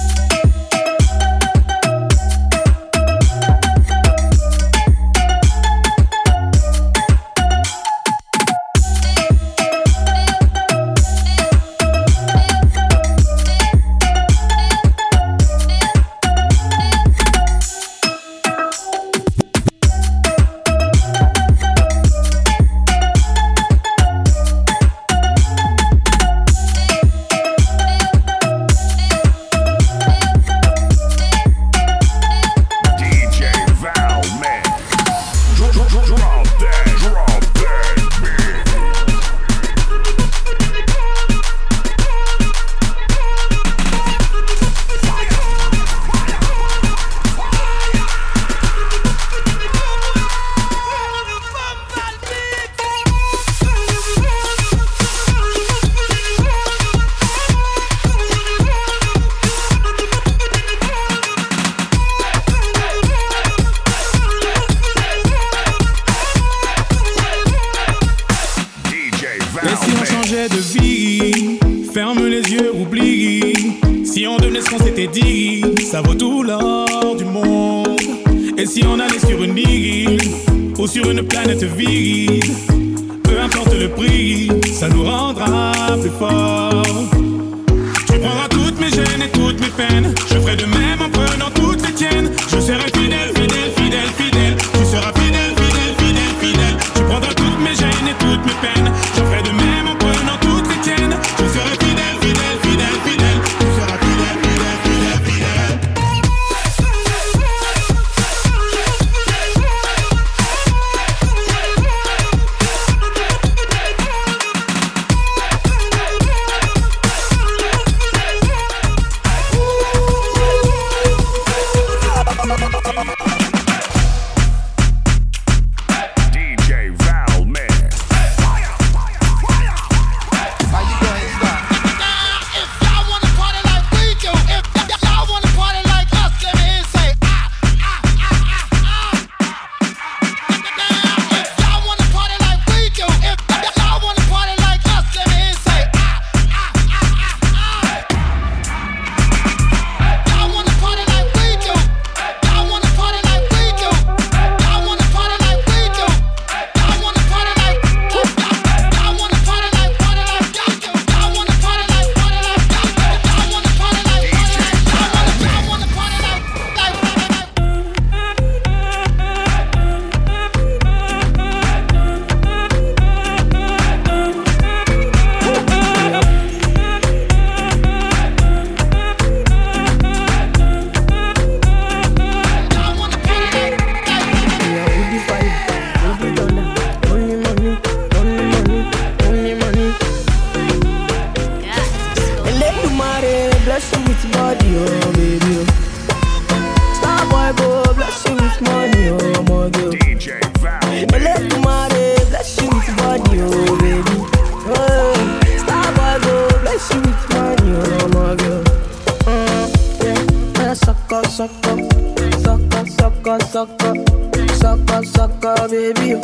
sucker, sucker, sucker, baby.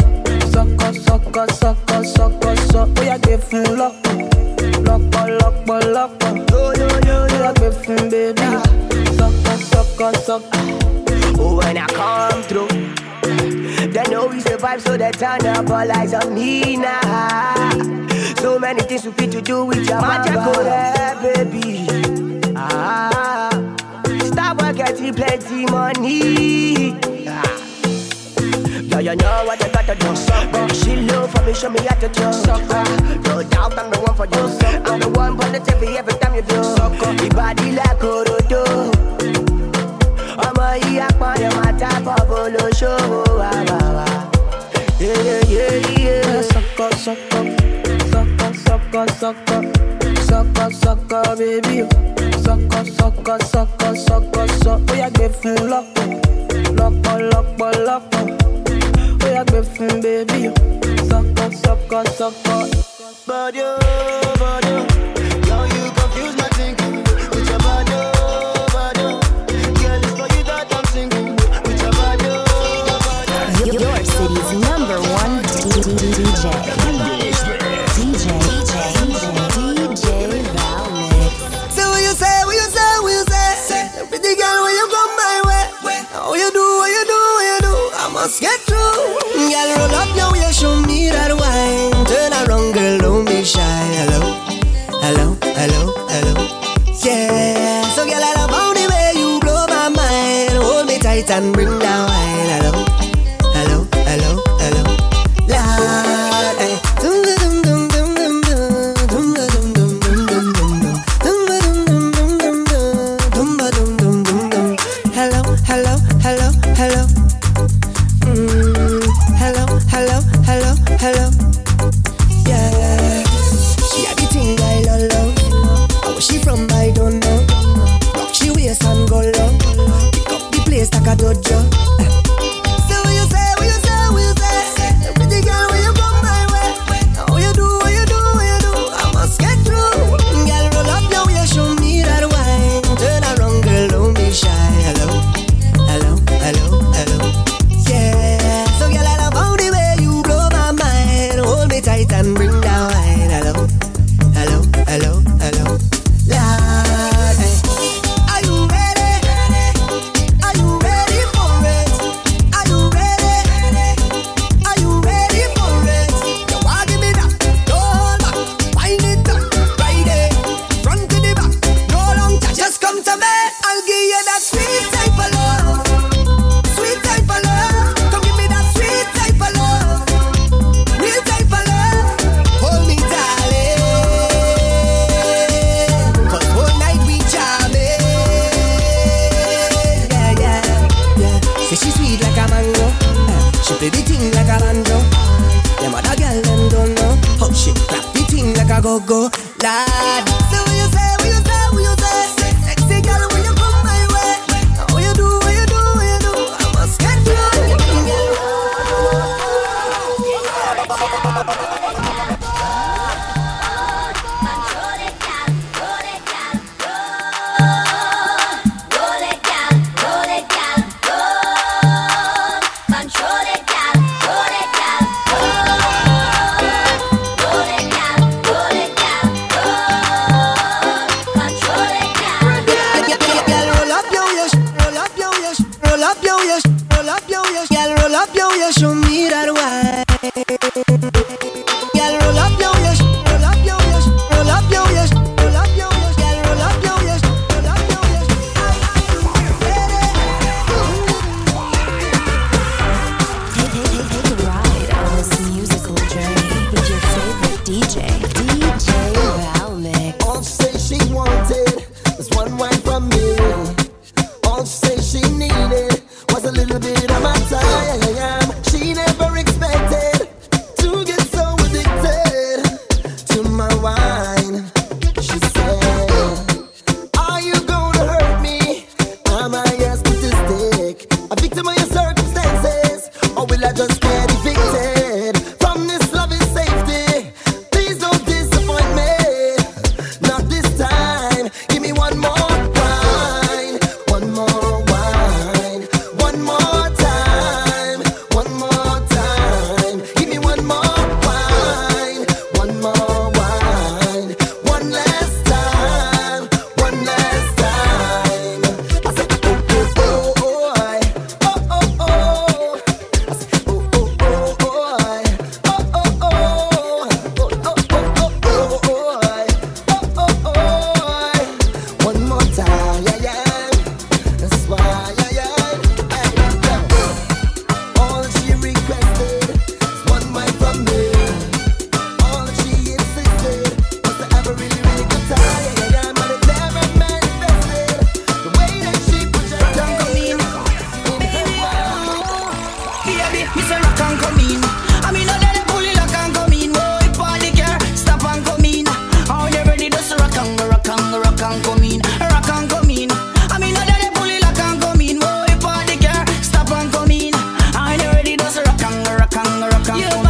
Sucker, sucker, sucker, sucker, sucker. Oh, yeah, give me luck, luck, luck, luck. Oh, yeah, give me, baby. Sucker, sucker, sucker. Oh, when I come through, they know we survive, so they turn up all eyes on me now. So many things you fit to do with your magical baby. Ah, stop getting plenty money. Ah. Yo, you know what I gotta do. Sucker. She love for me, show me how to do. Sucker. No doubt I'm the one for you. Sucker. I'm the one for the TV every time you do. Sucker. Your body like Orodo. I'm a yak on your matter for bolo show. Yeah, yeah, yeah, yeah. Sucker, sucker. Sucker, sucker, sucker, sucker, baby. Sucker, sucker, sucker, sucker, sucker. Oh, yeah, give me luck, luck, luck, luck. Oh, yeah, give me, baby. Sucker, sucker, sucker. Body, body. Now you confuse my thinking with your body. Get through, girl, roll up your waist, show me that wine. Turn around, girl, don't be shy. Hello, hello, hello, hello. Yeah, so girl, I love how the way you blow my mind. Hold me tight and bring down wine. Hello, hello, hello, hello. Lord, eh. Hello, hello, hello, hello. Hello, hello, hello. Yeah. She had the thing I love. How she from, I don't know. Rock she waist and go low. Pick up the place like a dojo. Say what you say, what you say, what you say. Pretty girl, when you come my way. How you do, what you do, what you do. I must get through. Girl, roll up your waist, show me that wine. Turn around, girl, don't be shy. Hello, hello, hello, hello. Yeah. So girl, I love how the way you blow my mind. Hold me tight and bring down wine. Hello, hello, hello, hello. Lord, hey. Are you ready? Are you ready for it? Are you ready? Are you ready for it? You want to give me that? No hold back, wind it up, ride it, front to the back, no long time. Just come to me, I'll give you that sweet type of love. Go, lad. Say what you say, what you say, what you say. Sexy girl, when you come my way. What you do, what you do, what you do. I must get she needed was a little bit of my time. She never Mr. Rock and come in. I mean, no, they pull it lock and come in. Whoa, if all the care, stop and come in. How they ready, just rock and go, rock and go, rock and come in. Rock and come in. I mean, no, they pull it lock and come in. Whoa, if all the care, stop and come in. How they ready, just rock and go, rock and go, rock and come in.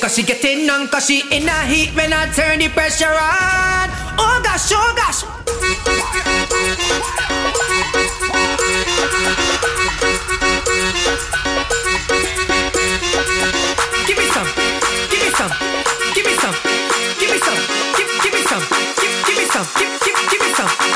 Cause she getting on, cause she in a heat when I turn the pressure on. Oh gosh, oh gosh. Give me some, give me some, give me some, give me some, give me some, give me some, give me some, give me some.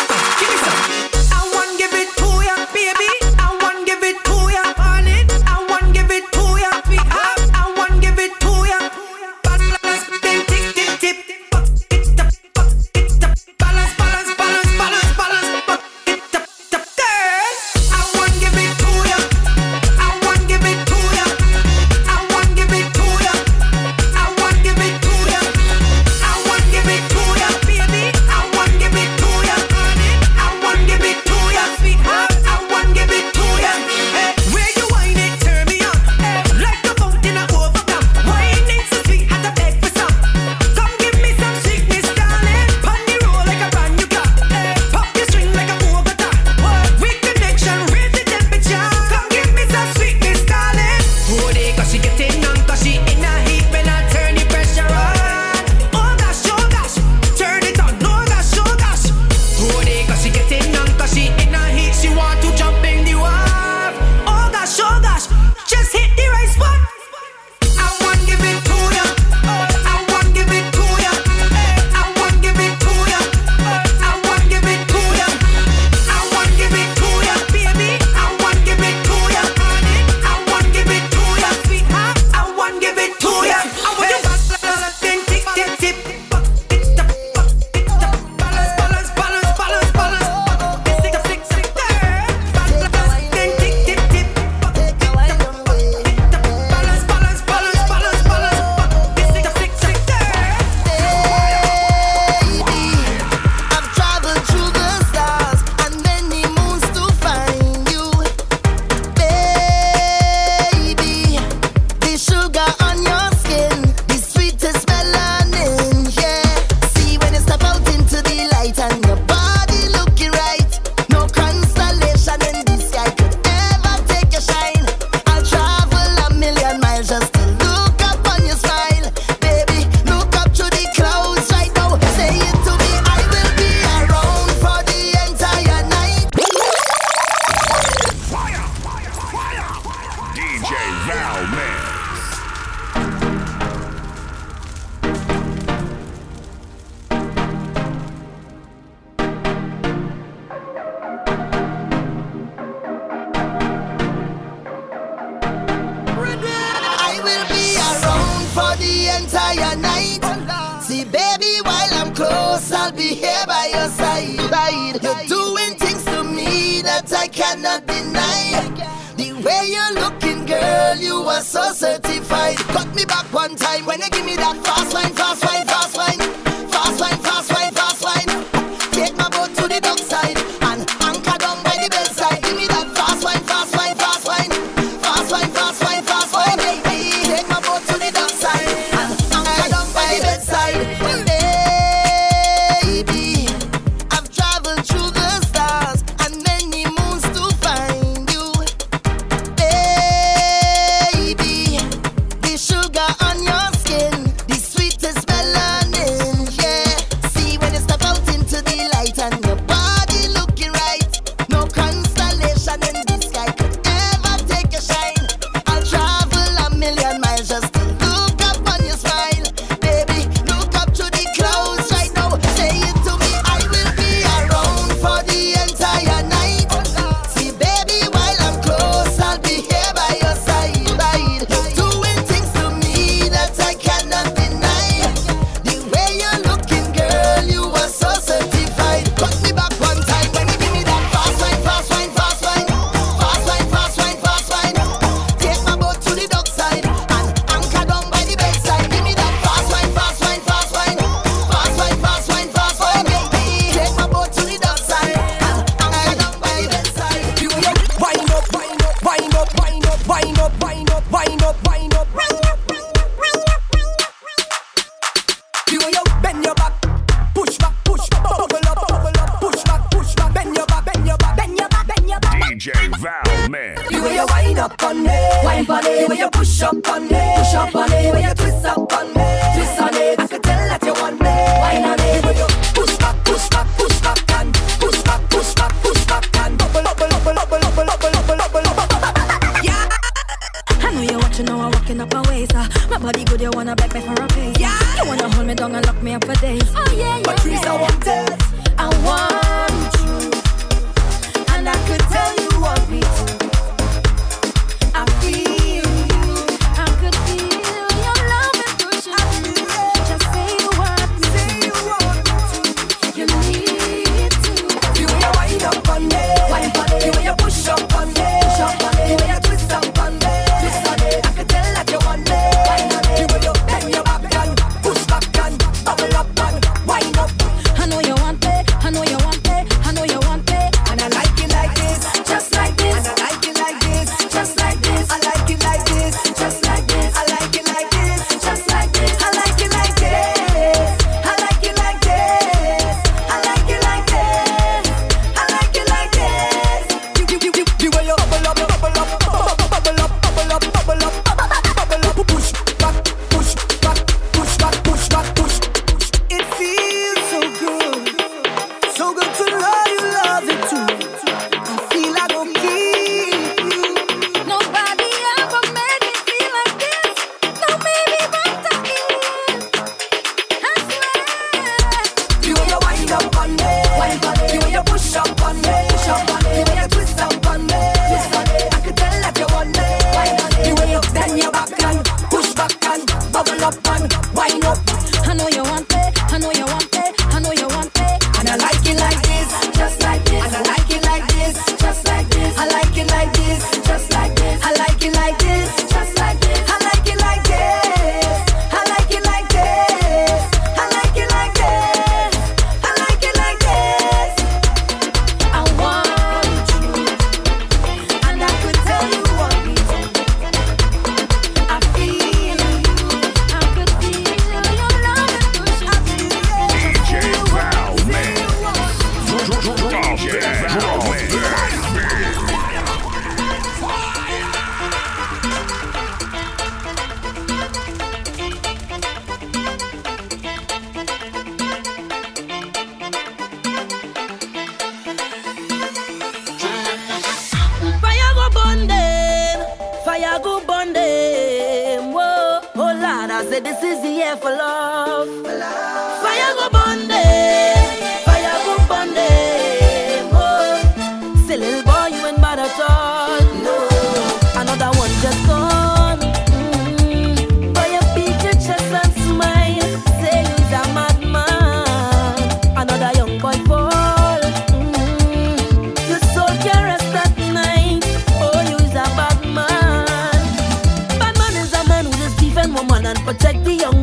close, I'll be here by your side. You're doing things to me that I cannot deny. The way you're looking, girl, you are so certified. Cut me back one time when you give me that fast line, fast line, fast line. Fast line, fast line, fast line. Take my boat to the dockside and anchor down by the bedside. Give me that fast line, fast line, fast line. Fast line, fast line, fast line. Take my boat to the dockside and anchor down by the bedside.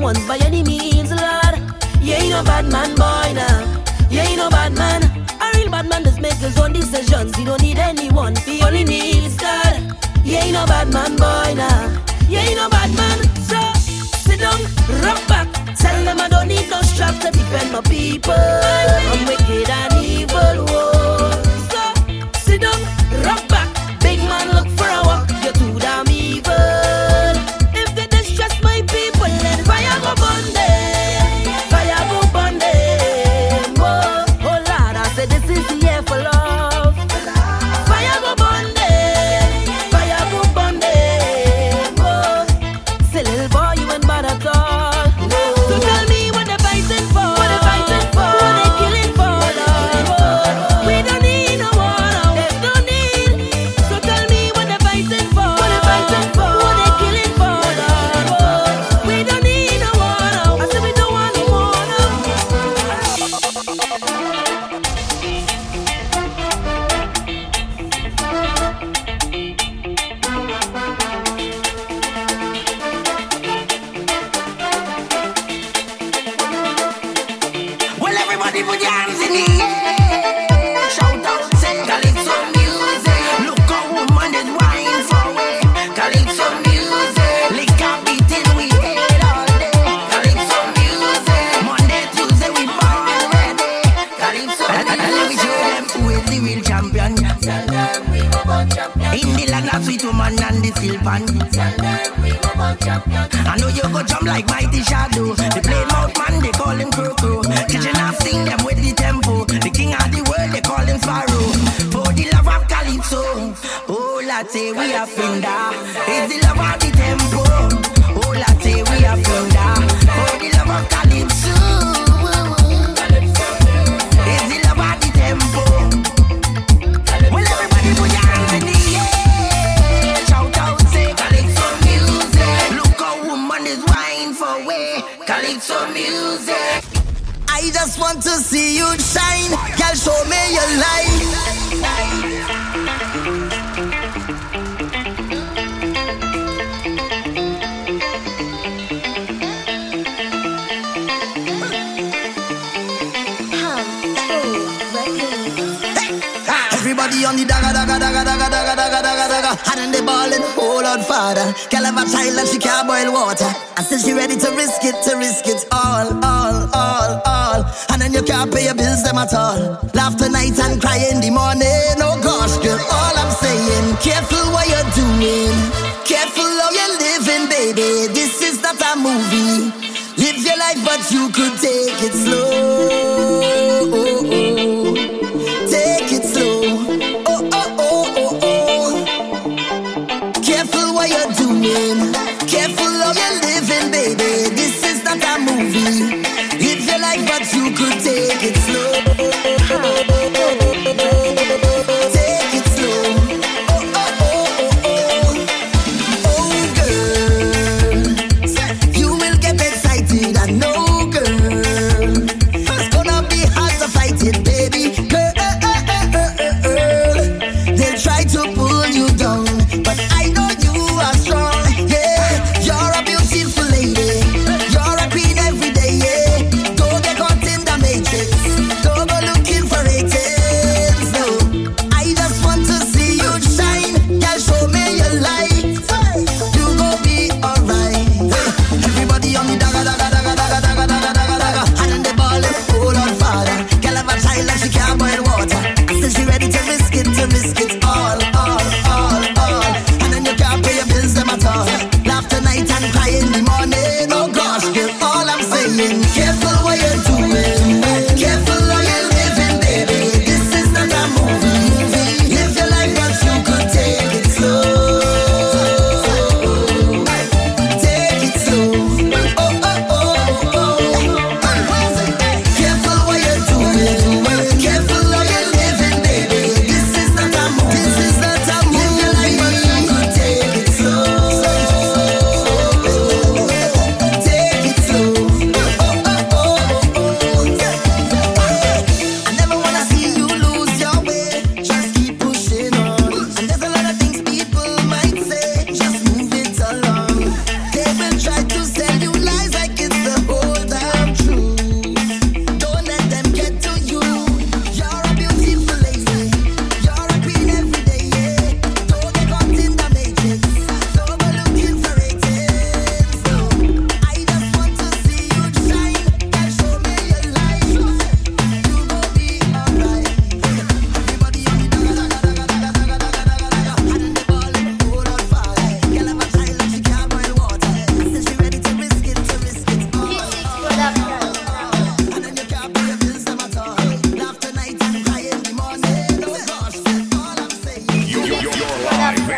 ones by any means, Lord. You ain't no bad man, boy, now. You ain't no bad man. A real bad man just make his own decisions. He don't need anyone, he only needs God. You ain't no bad man, boy, now. You ain't no bad man. So, sit down, rock back. Tell them I don't need no strap to defend my people. I'm wicked and evil, whoa. So, sit down, rock back. Big man look for a walk, you're too damn evil. It's gonna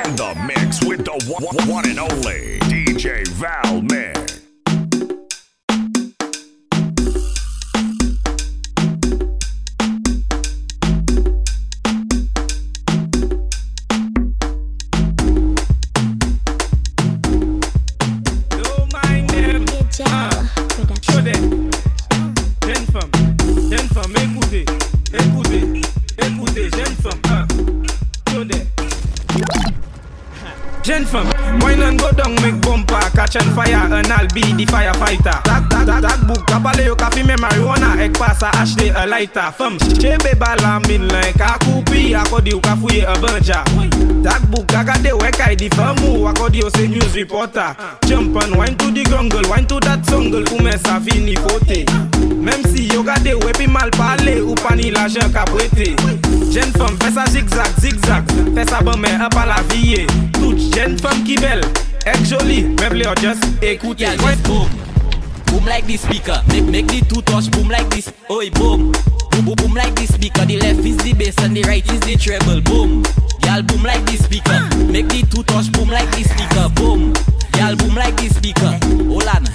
in the mix with the one and only DJ Valmix. Jeune femme, wine and go down, make bumper, catch and fire, and I'll be the firefighter. That book, kapale yo kafi me marijuana, ek pasa ashte a lighter. Femme, chebe bala min like akupi, akodi yo kafuye a bunja. That book, agade wek I di famu, akodi yo se news reporter. Jump and wine to the grungle, wine to that songle, ume sa fini fote. Même si yo gade wepi mal pale, ou pani la jen kapwete. Jeune femme, fais sa zigzag, zigzag, fais sa bon men up a la vie. Toute jeune femme qui belle, elle jolie, même les autres, écoutez. Yeah, just boom, boom like this speaker, make the two touch, boom like this, oh boom. Boom, boom like this speaker, the left is the bass and the right is the treble, boom. Y'all boom like this speaker, make the two touch, boom like this speaker, boom. Y'all boom like this speaker, hold on.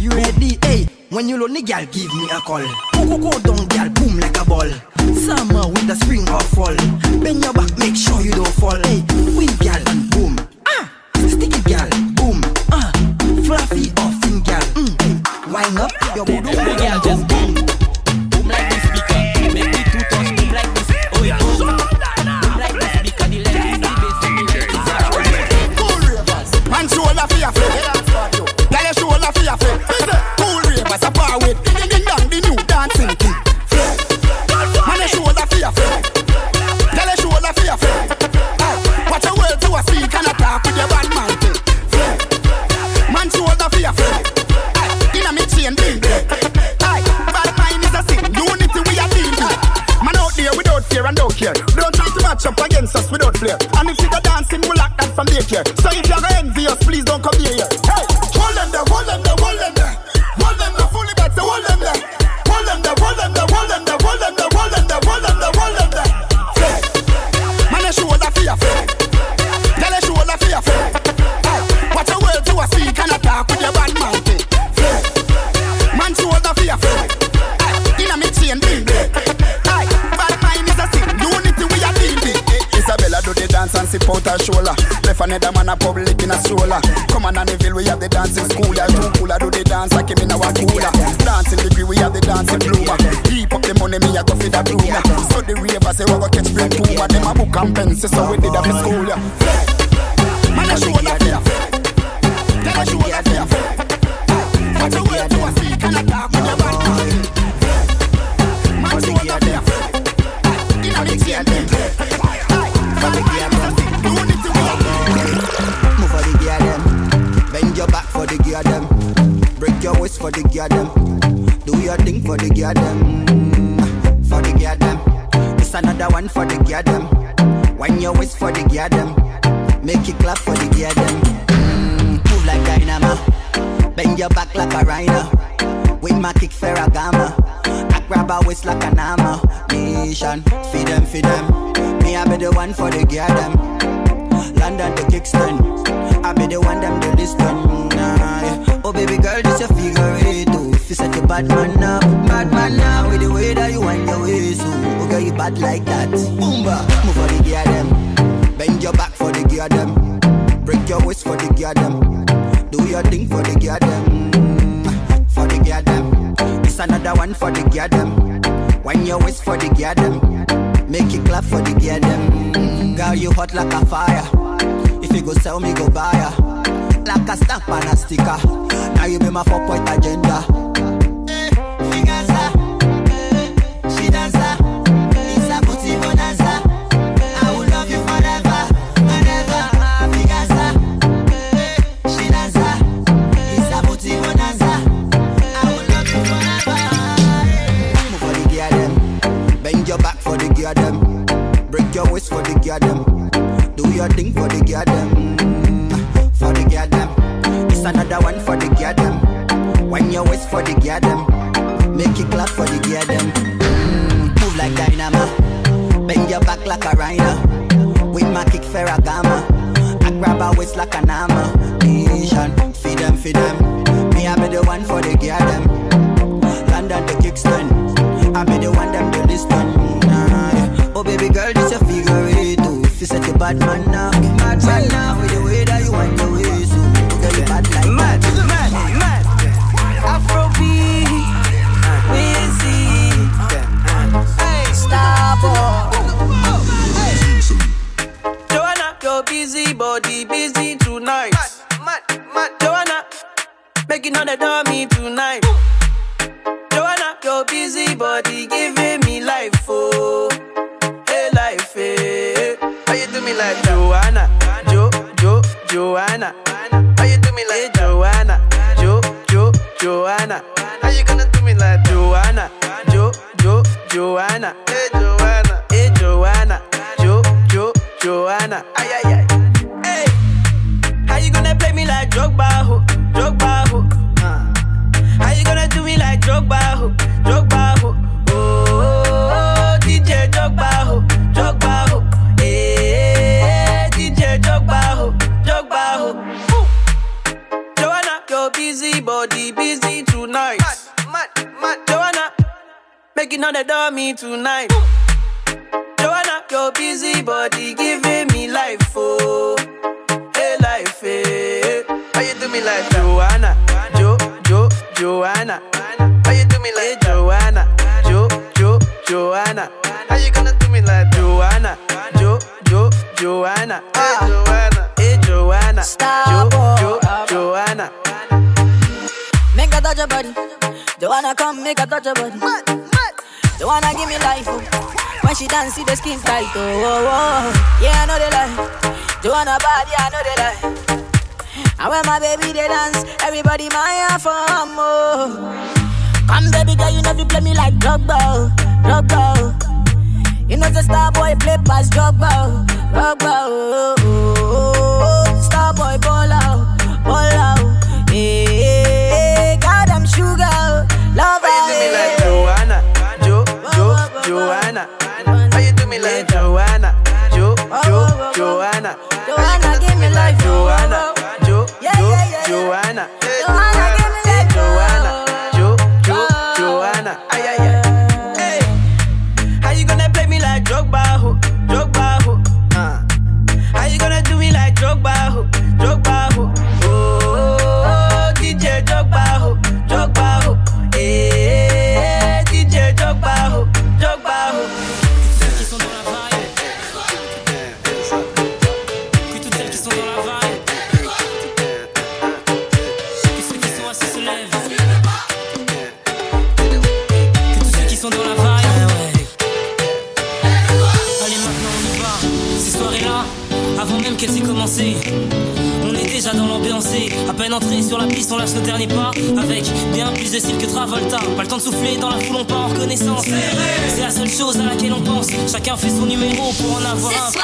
You ready, hey? When you lonely, y'all give me a call. Go down, y'all boom like a ball. Summer, winter, spring or fall. Bend your back, make sure you don't fall. Hey, wind y'all and boom. Ah, sticky y'all, boom. Ah, fluffy or thin y'all. Wind up, your boom, y'all just boom. Boom like this speaker, make me two touch, boom like this. Oh yeah, boom like this speaker, the left is the bass. Cool ravers, man show la fi a flip. Girl you show la fi a flip. Cool ravers a par with, ding dong the new dancing thing. Man show la fi a flip. Girl you show la fi a flip. Watch a word to a speak and a talk with your bad man thing. Man show la fi a flip. Inna me chain bling bling. Bad mind is a sin. Unity we a deal with. Man out there without fear and don't care. Don't try to match up against us without flair. And if you go dancing, we'll lock that from daycare. So if you're gonna envy us, please don't come near here. Hey, hold them there, hold them there, hold them there. Hold them there, fully back, so hold them there. Hold them there, hold them there, hold them there, hold them there, hold them there, hold them there, hold them there. Flair. Man, I show that fear, flair. Tell I show that fear, flair. Watch a word to a speak and a talk with your bad mouth. Flair. Man, show that fear, flair. Inna me chain bling bling. Isabella do the dance and sip out her shoulder. Left another man a public in a stroller. Come on Anneville, we have the dancing school. I do cooler do the dance, I came in our cooler. Dancing degree, we have the dancing bloomer. Heap up the money, me a go feed a bloomer. So the ravers say we go catch brain tumor. Them a book and pencil, so we did up in school. Man a show la fear, them a show la fear. Watch a word to a speak and a talk with your bad man. Man show la fear, in a big chain. Move for the gear them. Bend your back for the gear them. Break your waist for the gear them. Do your thing for the gear them. For the gear them. This another one for the gear them. Wind your waist for the gear them. Make it clap for the gear them. Move like dynamo. Bend your back like a rhino. With my kick Ferragamo. I grab a waist like an armor. Nation, feed them, feed them. I be the one for the gear them. London to Kingston, I be the one them to listen. Oh baby girl, this a figure eight. Oh, if you set your bad man up with the way that you want your way. So, oh girl, you bad like that. Boomba, move for the gear them. Bend your back for the gear them. Break your waist for the gear them. Do your thing for the gear them. For the gear them. This another one for the gear them. Wind your waist for the gear them. Make it clap for the gear them. Girl, you hot like a fire. If you go sell me, go buy her. Like a stamp and a sticker. Now you be my 4-point agenda. She dancer. She dancer. It's a booty bonanza. I will love you forever. Whenever I be dancer. She dancer. It's a booty bonanza. I will love you forever. Move for the gear them. Bend your back for the gear them, break your waist for the gear them, do your thing for the gear them, for the gear them. It's another one for the gear them, wind your waist for the gear them, make it clap for the gear them. Move like dynamo, bend your back like a rhino, with my kick Ferragamo. grab her waist like an armor. Asian, feed them, me I be the one for the gear them. London the kickstand, I be the one them do this one. Oh baby girl, this your figure it too. If you set your bad man now, mad man now, with the way that you want your way, so girl you bad like mad, mad, mad. Afrobeat, Wizzy, Starboy. Joanna, your busy body busy tonight. Mad, mad, mad. Joanna, making all the dummy tonight. Joanna, your busy body giving me life, oh, hey life, hey. How you do me like Joanna, Joanna? How you do me like Joanna? Joanna, how you gonna do me like Joanna? Joanna, hey Joanna, hey Joanna, Joanna, ay ay ay, hey. How you gonna play me like Drogba ho, how you gonna do me like Drogba ho, oh, oh, oh, DJ Drogba ho, hey, DJ Drogba ho. Busy body, busy tonight. Mad, Joanna, making all the dummy tonight. Joanna, your busy body giving me life, oh, hey life, hey. How you do me like Joanna, Joanna? How you do me like hey, Joanna, Joanna? How you gonna do me like Joanna, Joanna? Hey Joanna, hey Joanna, Joanna. Make a touch your body. Joanna come make a touch your body. Joanna give me life, oh. When she dance see the skin tight, oh, oh, oh. Yeah I know they lie. Joanna bad, yeah I know they lie. And when my baby they dance, everybody my for oh. Come baby girl, you know you play me like Drogba. You know the star boy play past Drogba. Oh, oh, oh. Star boy ball out, ball out. Yeah. Sugar, love. How you do me like Joanna, Joanna? How you do me like Joanna, Joanna? Joanna give me life, Joanna, Joanna. Joanna give me life, Joanna, Joanna. Ay ay ay. Hey, how you gonna play me like Drogba ho? How you gonna do me like Drogba ho? Oh, DJ Drogba ho. Drogba ho, eh, DJ Drogba ho, Drogba ho. Toutes celles qui sont dans la vibe, que toutes celles qui sont dans la vibe, que ceux qui sont assis se lèvent, que tous ceux qui sont dans la vibe, allez maintenant on y va, ces soirées-là, avant même qu'elles aient commencé. Déjà dans l'ambiance, à peine entré sur la piste, on lâche nos derniers pas. Avec bien plus de style que Travolta. Pas le temps de souffler, dans la foule on part en reconnaissance. C'est la seule chose à laquelle on pense. Chacun fait son numéro pour en avoir un. Cette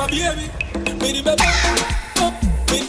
my baby. Baby, baby. Up, baby.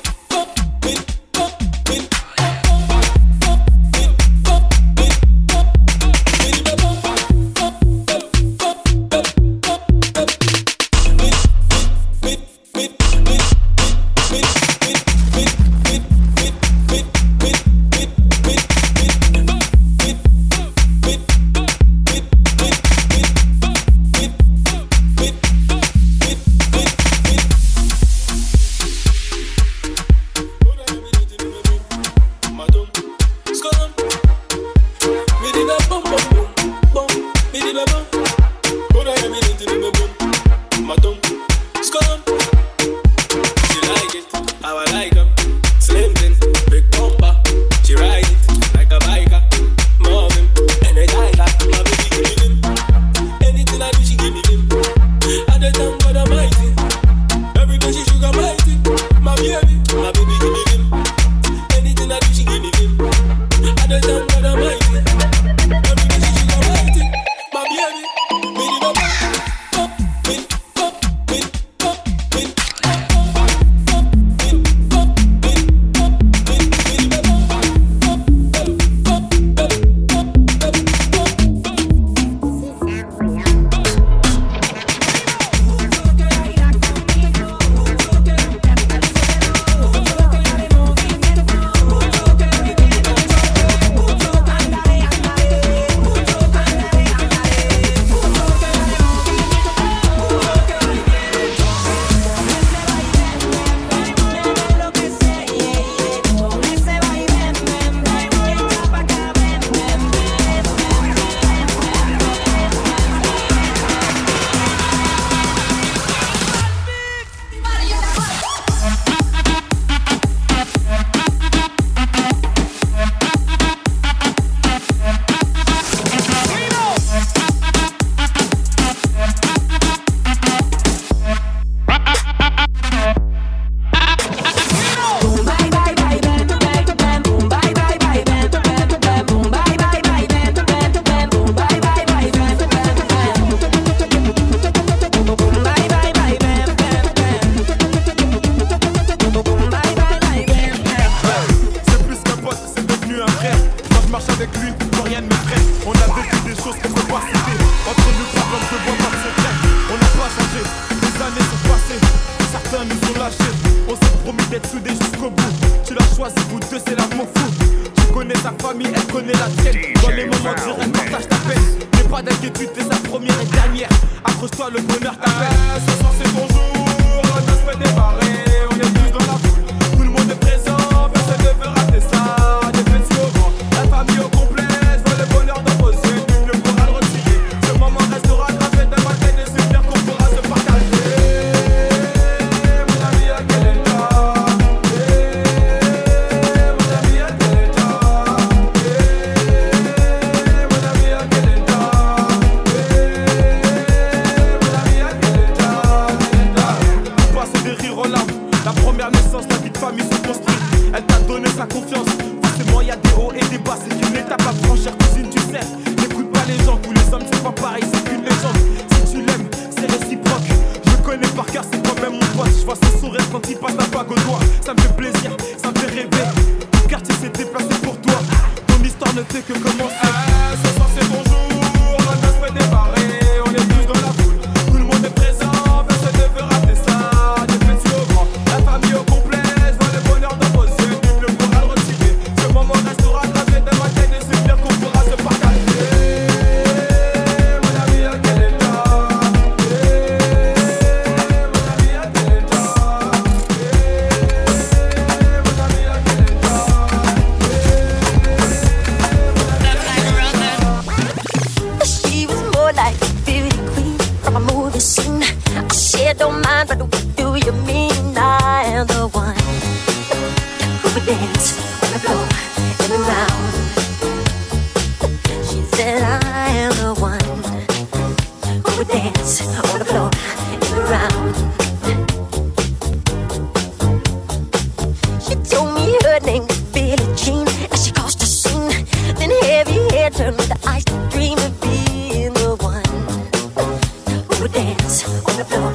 Dance on the floor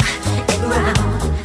and round.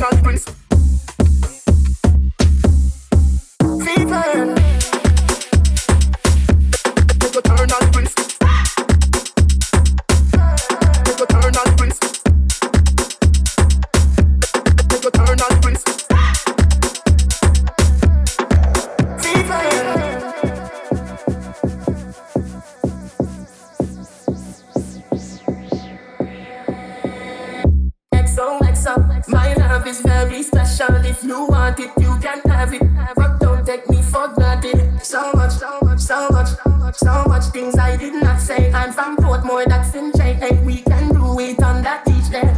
that Prince. Fever. My love is very special. If you want it, you can have it. But don't take me for granted. So much, so much, so much, so much, so much things I did not say. I'm from Portmore, that's in J.A. We can do it on that beach there.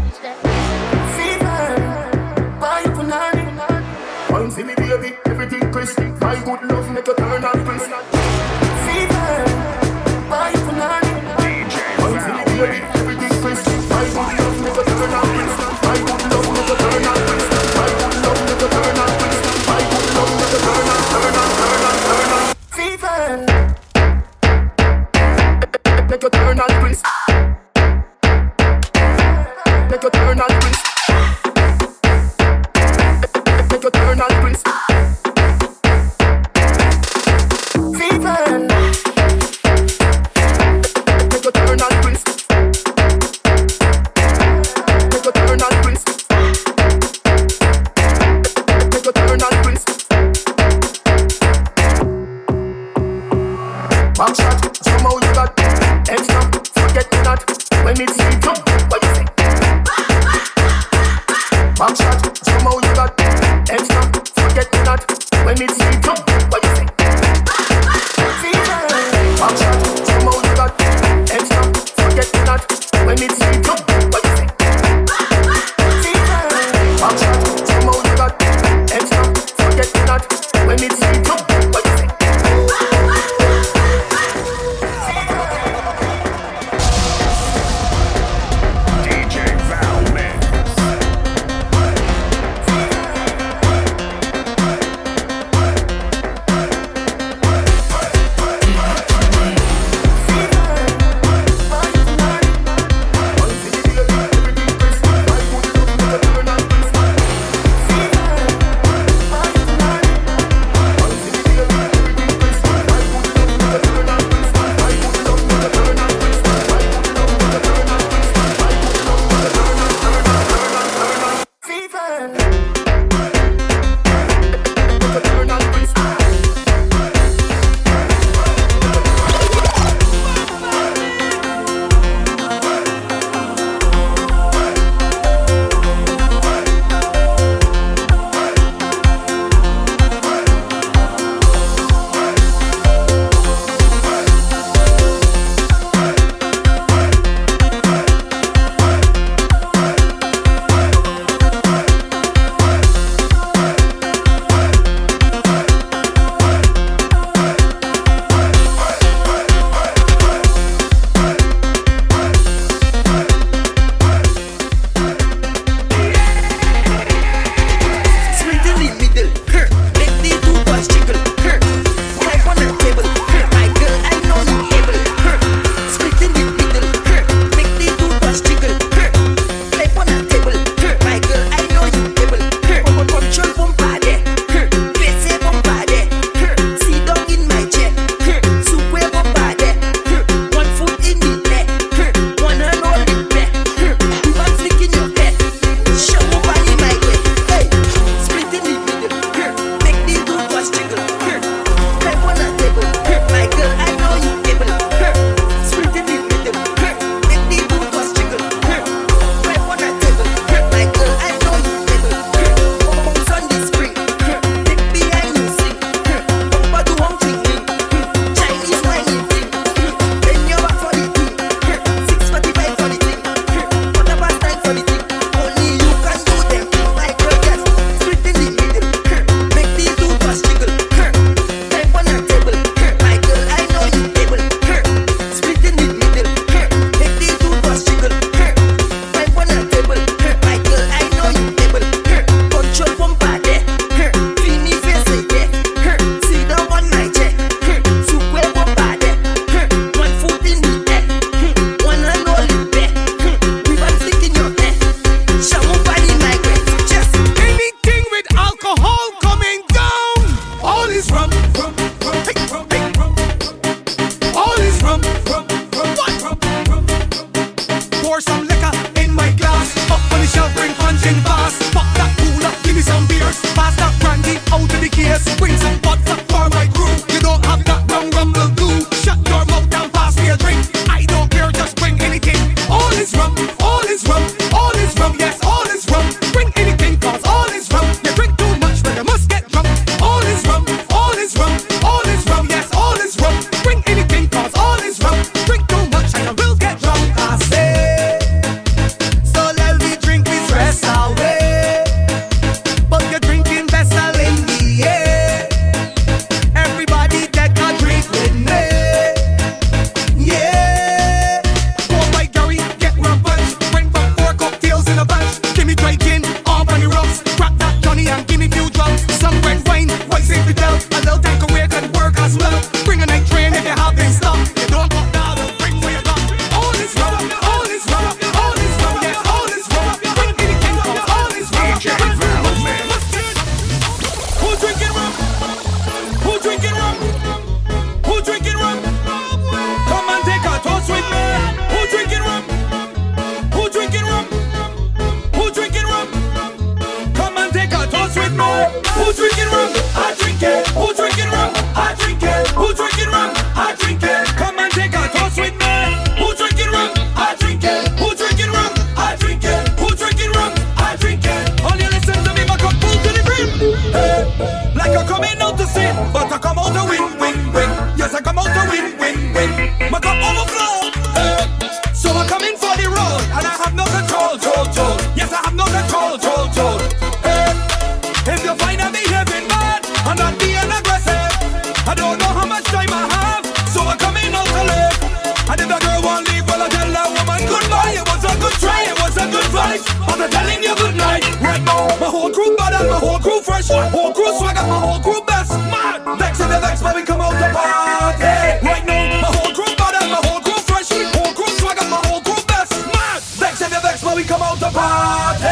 Fever, why you put on it? Come see me, baby, everything crisp. My good love make you turn on crisp. Fever, why you put on it? Come see me, baby, everything crisp. My good love make you turn on crisp. it? Who drinking rum? I drink it. Who drinking rum? I drink it. Who drinking rum? I drink it. Come and take a toast with me. Who drinking rum? I drink it. Who drinking rum? I drink it. Who drinking rum? I drink it. All you listen to me, my cup full to the brim. Hey. Like I come in out to sin, but I come out to win, win, win. Yes, I come out to win, win, win. My cup overflow. Hey. So I come in for the road, and I have no control, control, control. Yes, I have no control, control, control. I'm telling you good night right now. My whole crew bad and my whole crew fresh. My whole crew swagger, my whole crew best. Mad, vex in the vex when we come out the party. Right now, my whole crew bad and my whole crew fresh. My whole crew swagger, my whole crew best. Mad, vex in the vex when we come out the party.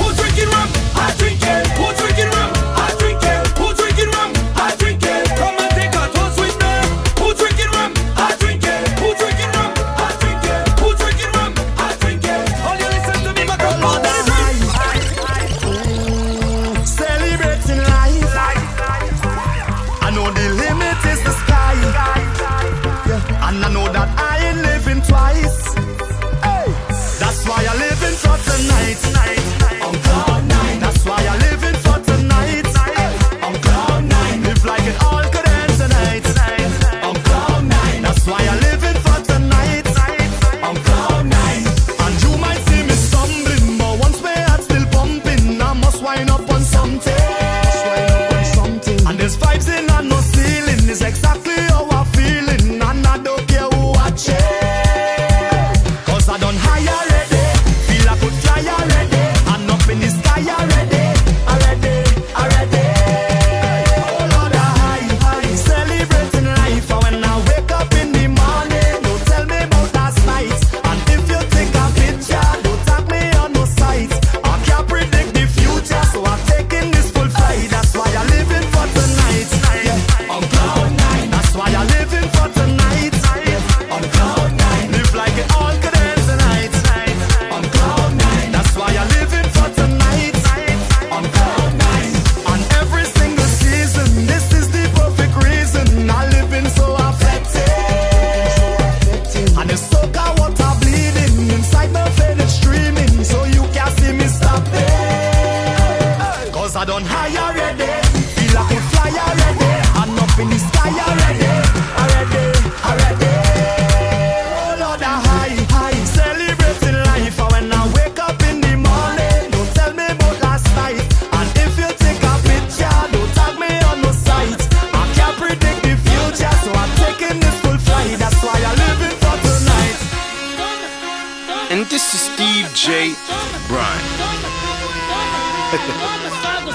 Who drinking rum? I drink it. Who drinking rum? I drink it. Who drinking rum? I drink it. Come and take a toast with me. Who drinking rum? I drink it. Who drinking rum? I drink it. Who drinking rum? I drink it. All you listen to me, my girl. And I know that I ain't living twice. Hey. That's why I'm living for tonight. On cloud nine. That's why I'm living for tonight. Hey. On cloud nine. Live like it all could end tonight. On cloud nine. That's why I'm living for tonight. On cloud nine. And you might see me stumbling, but once my heart's still pumping, I must wind up on something. And there's vibes in and no ceiling. It's exactly how I feel.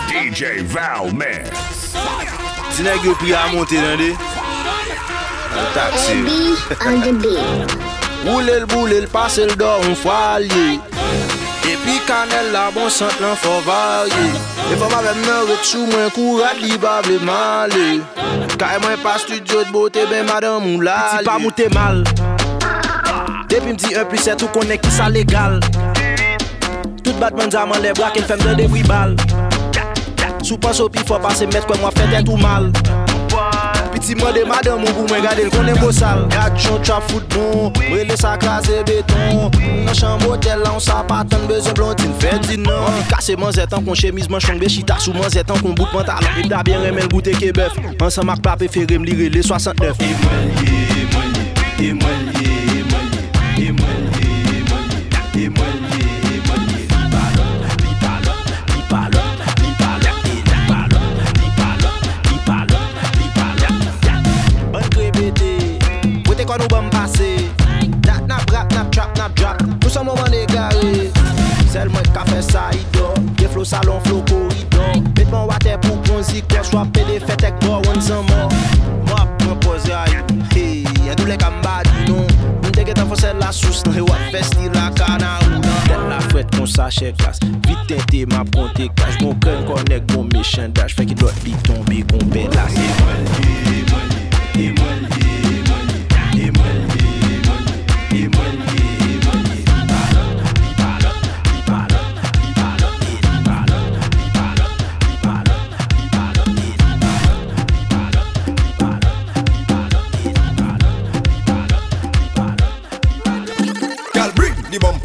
DJ Valmix. C'est là que puis à monter dans les taxi. On the beat. Boule le passe le dor on folie. Et puis canel la bon sang l'en faut varier. Et pas ma même retou moins courage libable mal. Carrément pas studio de beauté ben madame ou là. Petit pas monter mal. Depuis me dit un plus c'est tout connaît qui ça légal. Tout batman zaman les bras qu'elle fait me donner 8 balles. Sous pas au pif, faut passer mettre quoi moi fait tout mal. Petit moi de madame ou pour me garder le connaît beau sale. Action trap foot bon, brûler sa classe et béton. Dans chambre hôtel là on s'a pas tant besoin blondine Fenty non. Casser manzette en qu'on chemise manchon bechita sous manzette en qu'on bout pantalon. Il d'a bien remet le goûter Québec. Ensemble avec pape préféré me lire les 69. Quand nous bam passer, nap nap rap nap trap nap drop, nous sommes moment égarés. Seulement café ça idor, des flots salon flow corridor. Mettons water pour bronzer, qu'on soit pédé fait avec moi on s'en mort. Moi proposer hey, y'a tous les cambades non. Dès que t'as forcé la source, et wap festi la canarou. Dans la fête qu'on sachet classe, vite teinté ma ponté cache, mon cœur connect mon méchant d'âge, fait qu'il doit vite tomber qu'on pète la séquence.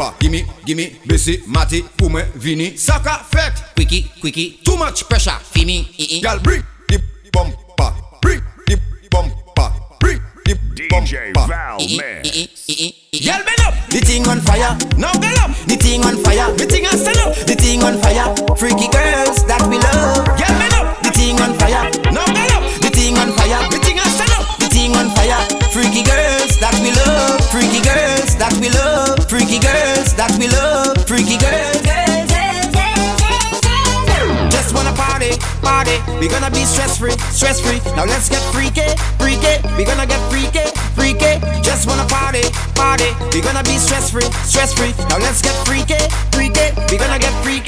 Papa, gimme, Bessie, Matty, Poume, Vini. Saka, Fett, Quickie, too much pressure, Fimi, Y'all bring the bumper, DJ Valmix. Y'all been up, the thing on fire. Now get up, the thing on fire. The thing on stand up, the thing on fire. Freaky girls that we love. Y'all been up, the thing on fire. Now get up, the thing on fire. The thing on stand up, the thing on fire. Freaky girls that we love. Freaky girls that we love. Freaky girls that we love. Freaky girls. Just wanna party. We gonna be stress free. Now let's get freaky. We gonna get freaky. Just wanna party. We gonna be stress free. Now let's get freaky. We gonna get freaky.